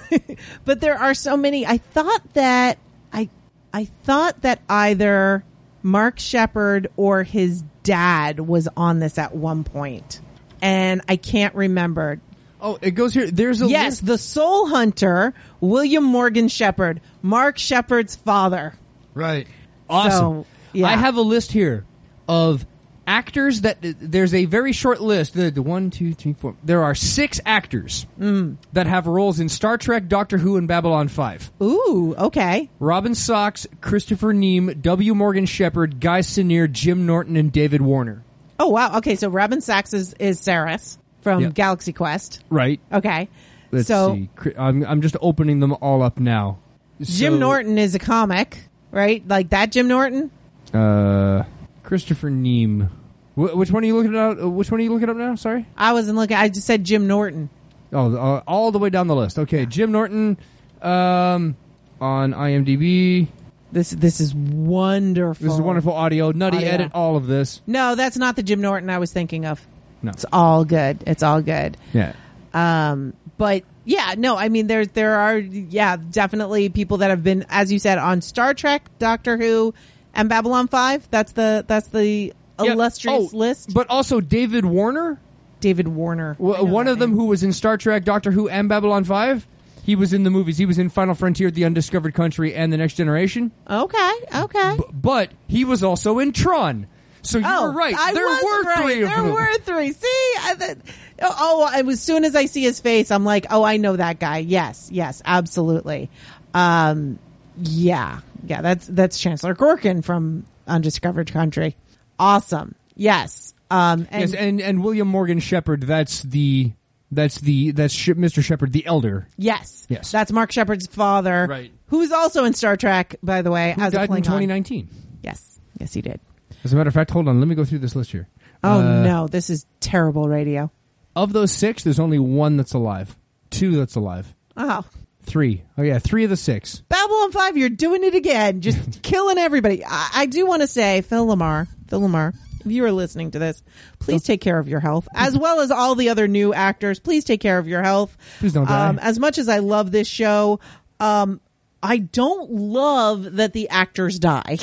but there are so many. I thought that i i thought that either Mark Shepard or his dad was on this at one point, and I can't remember. Oh, it goes here. There's a yes list. The Soul Hunter, William Morgan Shepard, Mark Shepard's father, right? Awesome. So, yeah. I have a list here of actors that uh, there's a very short list. The, the one, two, three, four. There are six actors mm. that have roles in Star Trek, Doctor Who, and Babylon five. Ooh, okay. Robin Sachs, Christopher Neame, W. Morgan Shepard, Guy Kinnear, Jim Norton, and David Warner. Oh, wow. Okay, so Robin Sachs is, is Saris from yep. Galaxy Quest. Right. Okay. Let's so, see. I'm, I'm just opening them all up now. Jim so, Norton is a comic, right? Like that Jim Norton? Uh, Christopher Neame. Wh- which one are you looking at? Uh, which one are you looking up now? Sorry, I wasn't looking. I just said Jim Norton. Oh, uh, all the way down the list. Okay, Jim Norton. Um, on IMDb. This this is wonderful. This is wonderful audio. Nutty audio. Edit all of this. No, that's not the Jim Norton I was thinking of. No, it's all good. It's all good. Yeah. Um, but yeah, no, I mean there there are yeah definitely people that have been, as you said, on Star Trek, Doctor Who. And Babylon five, that's the that's the yeah. illustrious oh, list. But also David Warner. David Warner. W- one of name. them who was in Star Trek, Doctor Who, and Babylon five. He was in the movies. He was in Final Frontier, The Undiscovered Country, and The Next Generation. Okay, okay. B- but he was also in Tron. So you oh, were right. I there was were right. three of there them. There were three. See? I th- oh, I, as soon as I see his face, I'm like, oh, I know that guy. Yes, yes, absolutely. Um, yeah. Yeah, that's that's Chancellor Gorkin from Undiscovered Country. Awesome. Yes. Um, and, yes, and and William Morgan Shepard. That's the that's the that's Mister Shepard, the elder. Yes. Yes. That's Mark Shepard's father, right? Who's also in Star Trek, by the way. Who as died a in twenty nineteen. Yes. Yes, he did. As a matter of fact, hold on. Let me go through this list here. Oh uh, no, this is terrible radio. Of those six, there's only one that's alive. Two that's alive. Oh. Three. Oh, yeah. Three of the six. Babylon five, you're doing it again. Just killing everybody. I, I do want to say, Phil LaMarr, Phil LaMarr, if you are listening to this, please take care of your health, as well as all the other new actors. Please take care of your health. Please don't die. Um, as much as I love this show, um, I don't love that the actors die.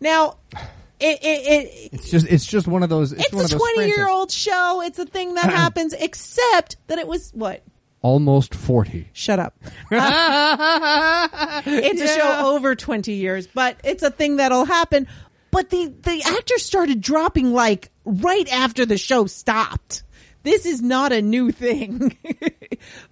Now, it, it, it it's just it's just one of those. It's, it's one a twenty-year-old show. It's a thing that happens, except that it was what. Almost forty. Shut up. Uh, it's yeah. a show over twenty years, but it's a thing that'll happen. But the, the actors started dropping like right after the show stopped. This is not a new thing,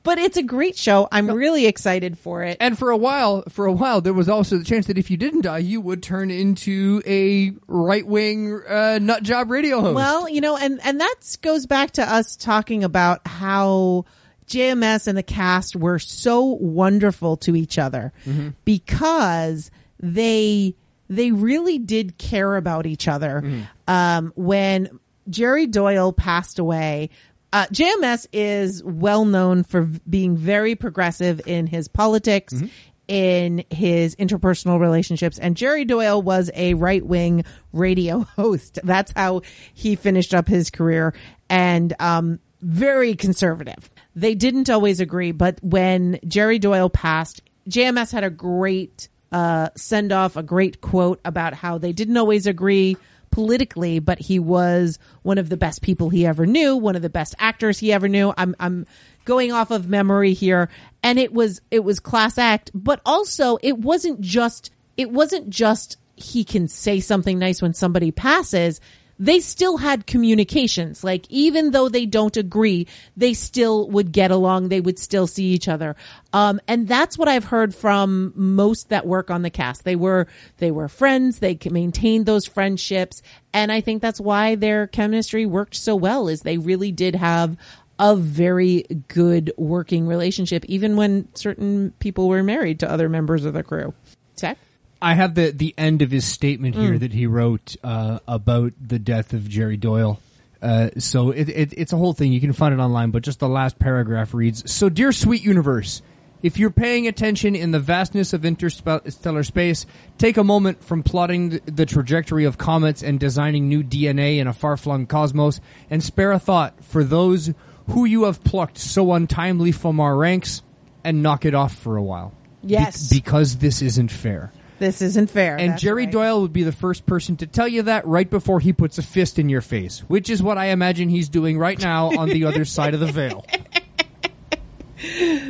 but it's a great show. I'm really excited for it. And for a while, for a while, there was also the chance that if you didn't die, you would turn into a right-wing uh, nut job radio host. Well, you know, and, and that goes back to us talking about how J M S and the cast were so wonderful to each other mm-hmm. because they they really did care about each other. Mm-hmm. Um, when Jerry Doyle passed away, uh, J M S is well known for being very progressive in his politics, mm-hmm. in his interpersonal relationships, and Jerry Doyle was a right-wing radio host. That's how he finished up his career, and um, very conservative. They didn't always agree, but when Jerry Doyle passed, J M S had a great uh, send-off, a great quote about how they didn't always agree politically, but he was one of the best people he ever knew, one of the best actors he ever knew. I'm I'm going off of memory here, and it was it was class act, but also it wasn't just it wasn't just he can say something nice when somebody passes. They still had communications. Like, even though they don't agree, they still would get along. They would still see each other. Um, and that's what I've heard from most that work on the cast. They were, they were friends. They maintained those friendships. And I think that's why their chemistry worked so well, is they really did have a very good working relationship, even when certain people were married to other members of the crew. Zach? I have the, the end of his statement here mm. that he wrote uh, about the death of Jerry Doyle. Uh, so it, it, it's a whole thing. You can find it online, but just the last paragraph reads, "So dear sweet universe, if you're paying attention in the vastness of interstellar space, take a moment from plotting the trajectory of comets and designing new D N A in a far-flung cosmos, and spare a thought for those who you have plucked so untimely from our ranks, and knock it off for a while." Yes. Be- because this isn't fair. This isn't fair. And Jerry right. Doyle would be the first person to tell you that right before he puts a fist in your face, which is what I imagine he's doing right now on the other side of the veil.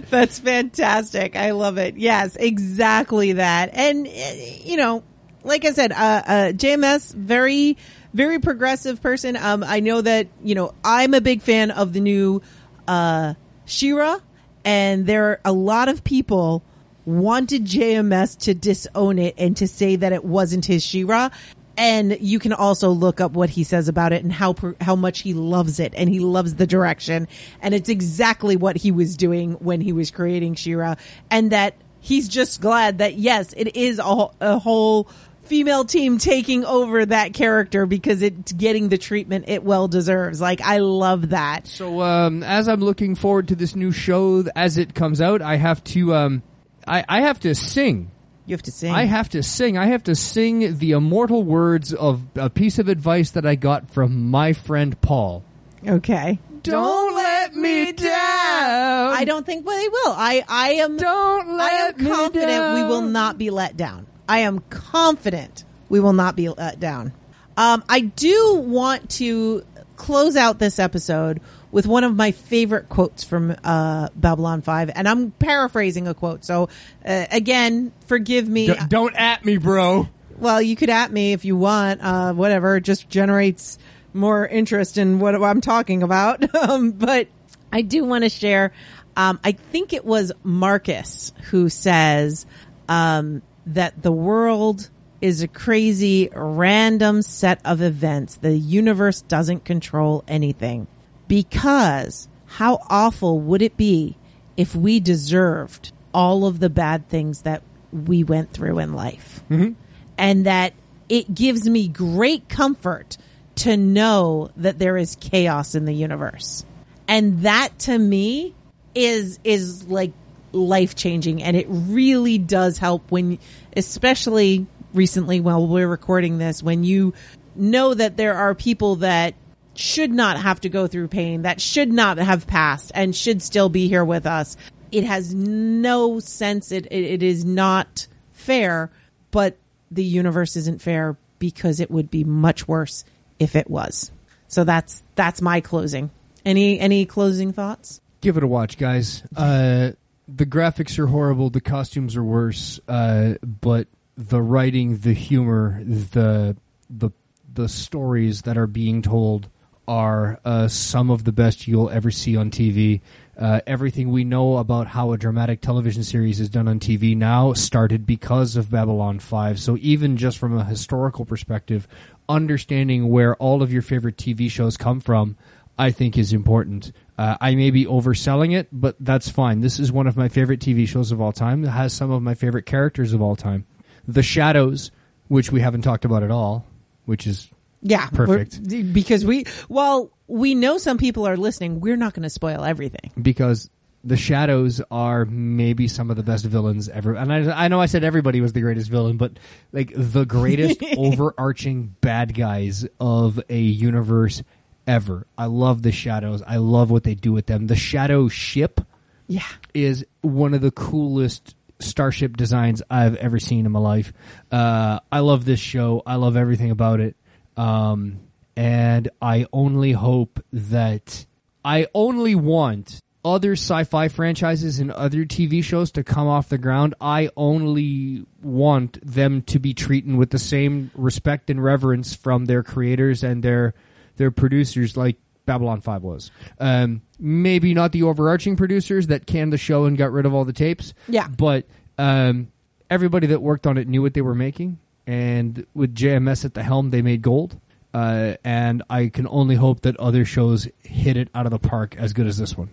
That's fantastic. I love it. Yes, exactly that. And, you know, like I said, uh, uh, J M S, very, very progressive person. Um, I know that, you know, I'm a big fan of the new uh, She-Ra, and there are a lot of people wanted J M S to disown it and to say that it wasn't his She-Ra. And you can also look up what he says about it and how how much he loves it, and he loves the direction. And it's exactly what he was doing when he was creating She-Ra, and that he's just glad that, yes, it is a, a whole female team taking over that character, because it's getting the treatment it well deserves. Like, I love that. So um, as I'm looking forward to this new show as it comes out, I have to... Um I, I have to sing. You have to sing. I have to sing. I have to sing the immortal words of a piece of advice that I got from my friend Paul. Okay. Don't, don't let me down. I don't think they will. I, I am. Don't let I am confident me down. We will not be let down. I am confident we will not be let down. Um, I do want to close out this episode with one of my favorite quotes from uh, Babylon five. And I'm paraphrasing a quote. So, uh, again, forgive me. D- don't at me, bro. Well, you could at me if you want. Uh, whatever. It just generates more interest in what I'm talking about. um, but I do want to share. Um, I think it was Marcus who says um, that the world is a crazy, random set of events. The universe doesn't control anything. Because how awful would it be if we deserved all of the bad things that we went through in life? Mm-hmm. And that it gives me great comfort to know that there is chaos in the universe. And that, to me, is is like life-changing, and it really does help when, especially recently while we're recording this, when you know that there are people that should not have to go through pain, that should not have passed and should still be here with us. It has no sense. It, it, it is not fair, but the universe isn't fair because it would be much worse if it was. So that's, that's my closing. Any, any closing thoughts? Give it a watch, guys. Uh, the graphics are horrible. The costumes are worse. Uh, but the writing, the humor, the, the, the stories that are being told are uh, some of the best you'll ever see on T V. Uh, everything we know about how a dramatic television series is done on T V now started because of Babylon five. So even just from a historical perspective, understanding where all of your favorite T V shows come from, I think is important. Uh, I may be overselling it, but that's fine. This is one of my favorite T V shows of all time. It has some of my favorite characters of all time. The Shadows, which we haven't talked about at all, which is yeah, perfect. Because we, well, we know some people are listening. We're not going to spoil everything. Because the Shadows are maybe some of the best villains ever. And I, I know I said everybody was the greatest villain, but like the greatest overarching bad guys of a universe ever. I love the Shadows. I love what they do with them. The Shadow ship yeah. is one of the coolest starship designs I've ever seen in my life. Uh, I love this show. I love everything about it. Um, and I only hope that I only want other sci-fi franchises and other T V shows to come off the ground. I only want them to be treated with the same respect and reverence from their creators and their their producers, like Babylon five was. Um, maybe not the overarching producers that canned the show and got rid of all the tapes. Yeah. But um, everybody that worked on it knew what they were making. And with J M S at the helm, they made gold. Uh, and I can only hope that other shows hit it out of the park as good as this one.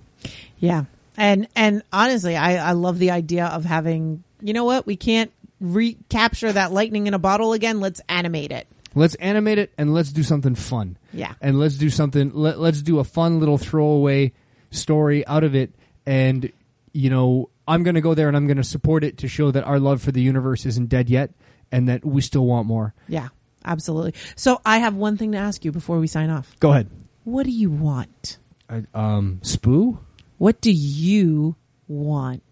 Yeah. And and honestly, I, I love the idea of having, you know what? We can't recapture that lightning in a bottle again. Let's animate it. Let's animate it and let's do something fun. Yeah. And let's do something, let, let's do a fun little throwaway story out of it. And, you know, I'm going to go there and I'm going to support it to show that our love for the universe isn't dead yet and that we still want more. Yeah, absolutely. So I have one thing to ask you before we sign off. Go ahead. What do you want? I, um, Spoo? What do you want?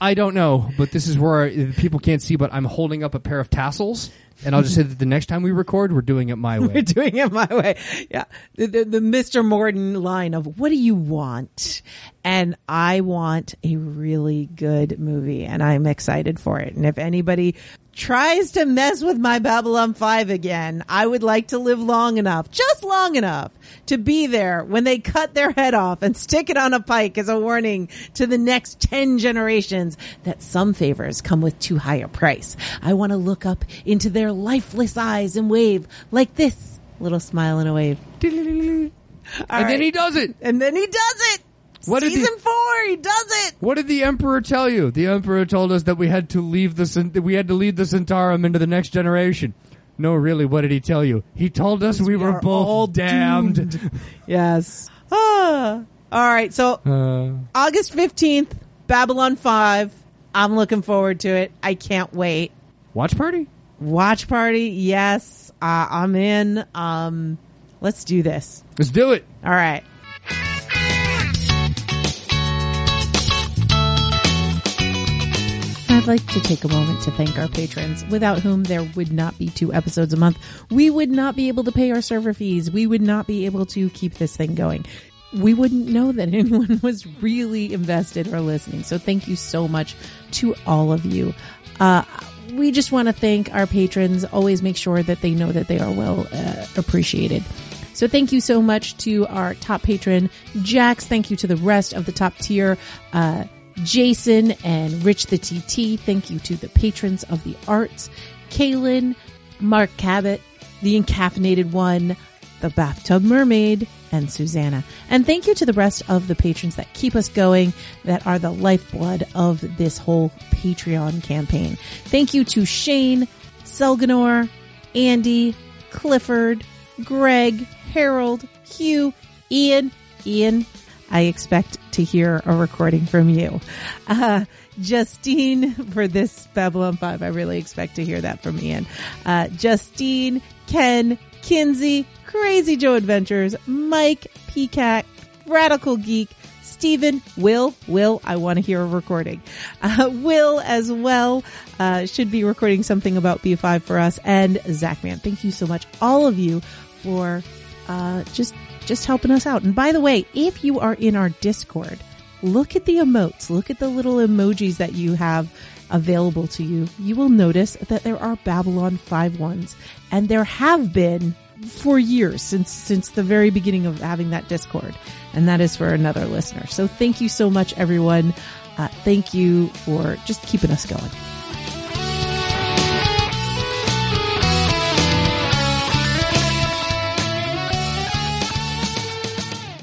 I don't know, but this is where I, people can't see, but I'm holding up a pair of tassels. And I'll just say that the next time we record, we're doing it my way. We're doing it my way. Yeah. The, the, the Mister Morden line of, what do you want? And I want a really good movie, and I'm excited for it. And if anybody tries to mess with my Babylon five again, I would like to live long enough, just long enough, to be there when they cut their head off and stick it on a pike as a warning to the next ten generations that some favors come with too high a price. I want to look up into their lifeless eyes and wave like this, little smile and a wave. And right. then he does it. And then he does it. What Season did the, four, he does it. What did the Emperor tell you? The Emperor told us that we had to leave the we had to lead the Centaurum into the next generation. No, really, what did he tell you? He told us we, we were both all damned. Doomed. Yes. Ah. All right. So uh. August fifteenth, Babylon five. I'm looking forward to it. I can't wait. Watch party. Watch party. Yes, uh, I'm in. Um, let's do this. Let's do it. All right. I'd like to take a moment to thank our patrons, without whom there would not be two episodes a month. We would not be able to pay our server fees. We would not be able to keep this thing going. We wouldn't know that anyone was really invested or listening. So thank you so much to all of you. Uh, we just want to thank our patrons. Always make sure that they know that they are well uh, appreciated. So thank you so much to our top patron, Jax. Thank you to the rest of the top tier, uh, Jason and Rich the T T. Thank you to the patrons of the arts, Kaylin, Mark Cabot, the Encaffeinated One, the Bathtub Mermaid, and Susanna. And thank you to the rest of the patrons that keep us going, that are the lifeblood of this whole Patreon campaign. Thank you to Shane, Selganor, Andy, Clifford, Greg, Harold, Hugh, Ian, Ian, I expect to hear a recording from you. Uh, Justine, for this Babylon five, I really expect to hear that from Ian. Uh, Justine, Ken, Kinsey, Crazy Joe Adventures, Mike, Peacock, Radical Geek, Stephen, Will, Will, I want to hear a recording. Uh, Will as well, uh, should be recording something about B five for us. And Zachman, thank you so much, all of you, for uh, just just helping us out. And by the way, if you are in our Discord, look at the emotes, look at the little emojis that you have available to you. You will notice that there are Babylon five ones, and there have been for years, since since the very beginning of having that Discord, and that is for another listener. So thank you so much, everyone. Uh, thank you for just keeping us going.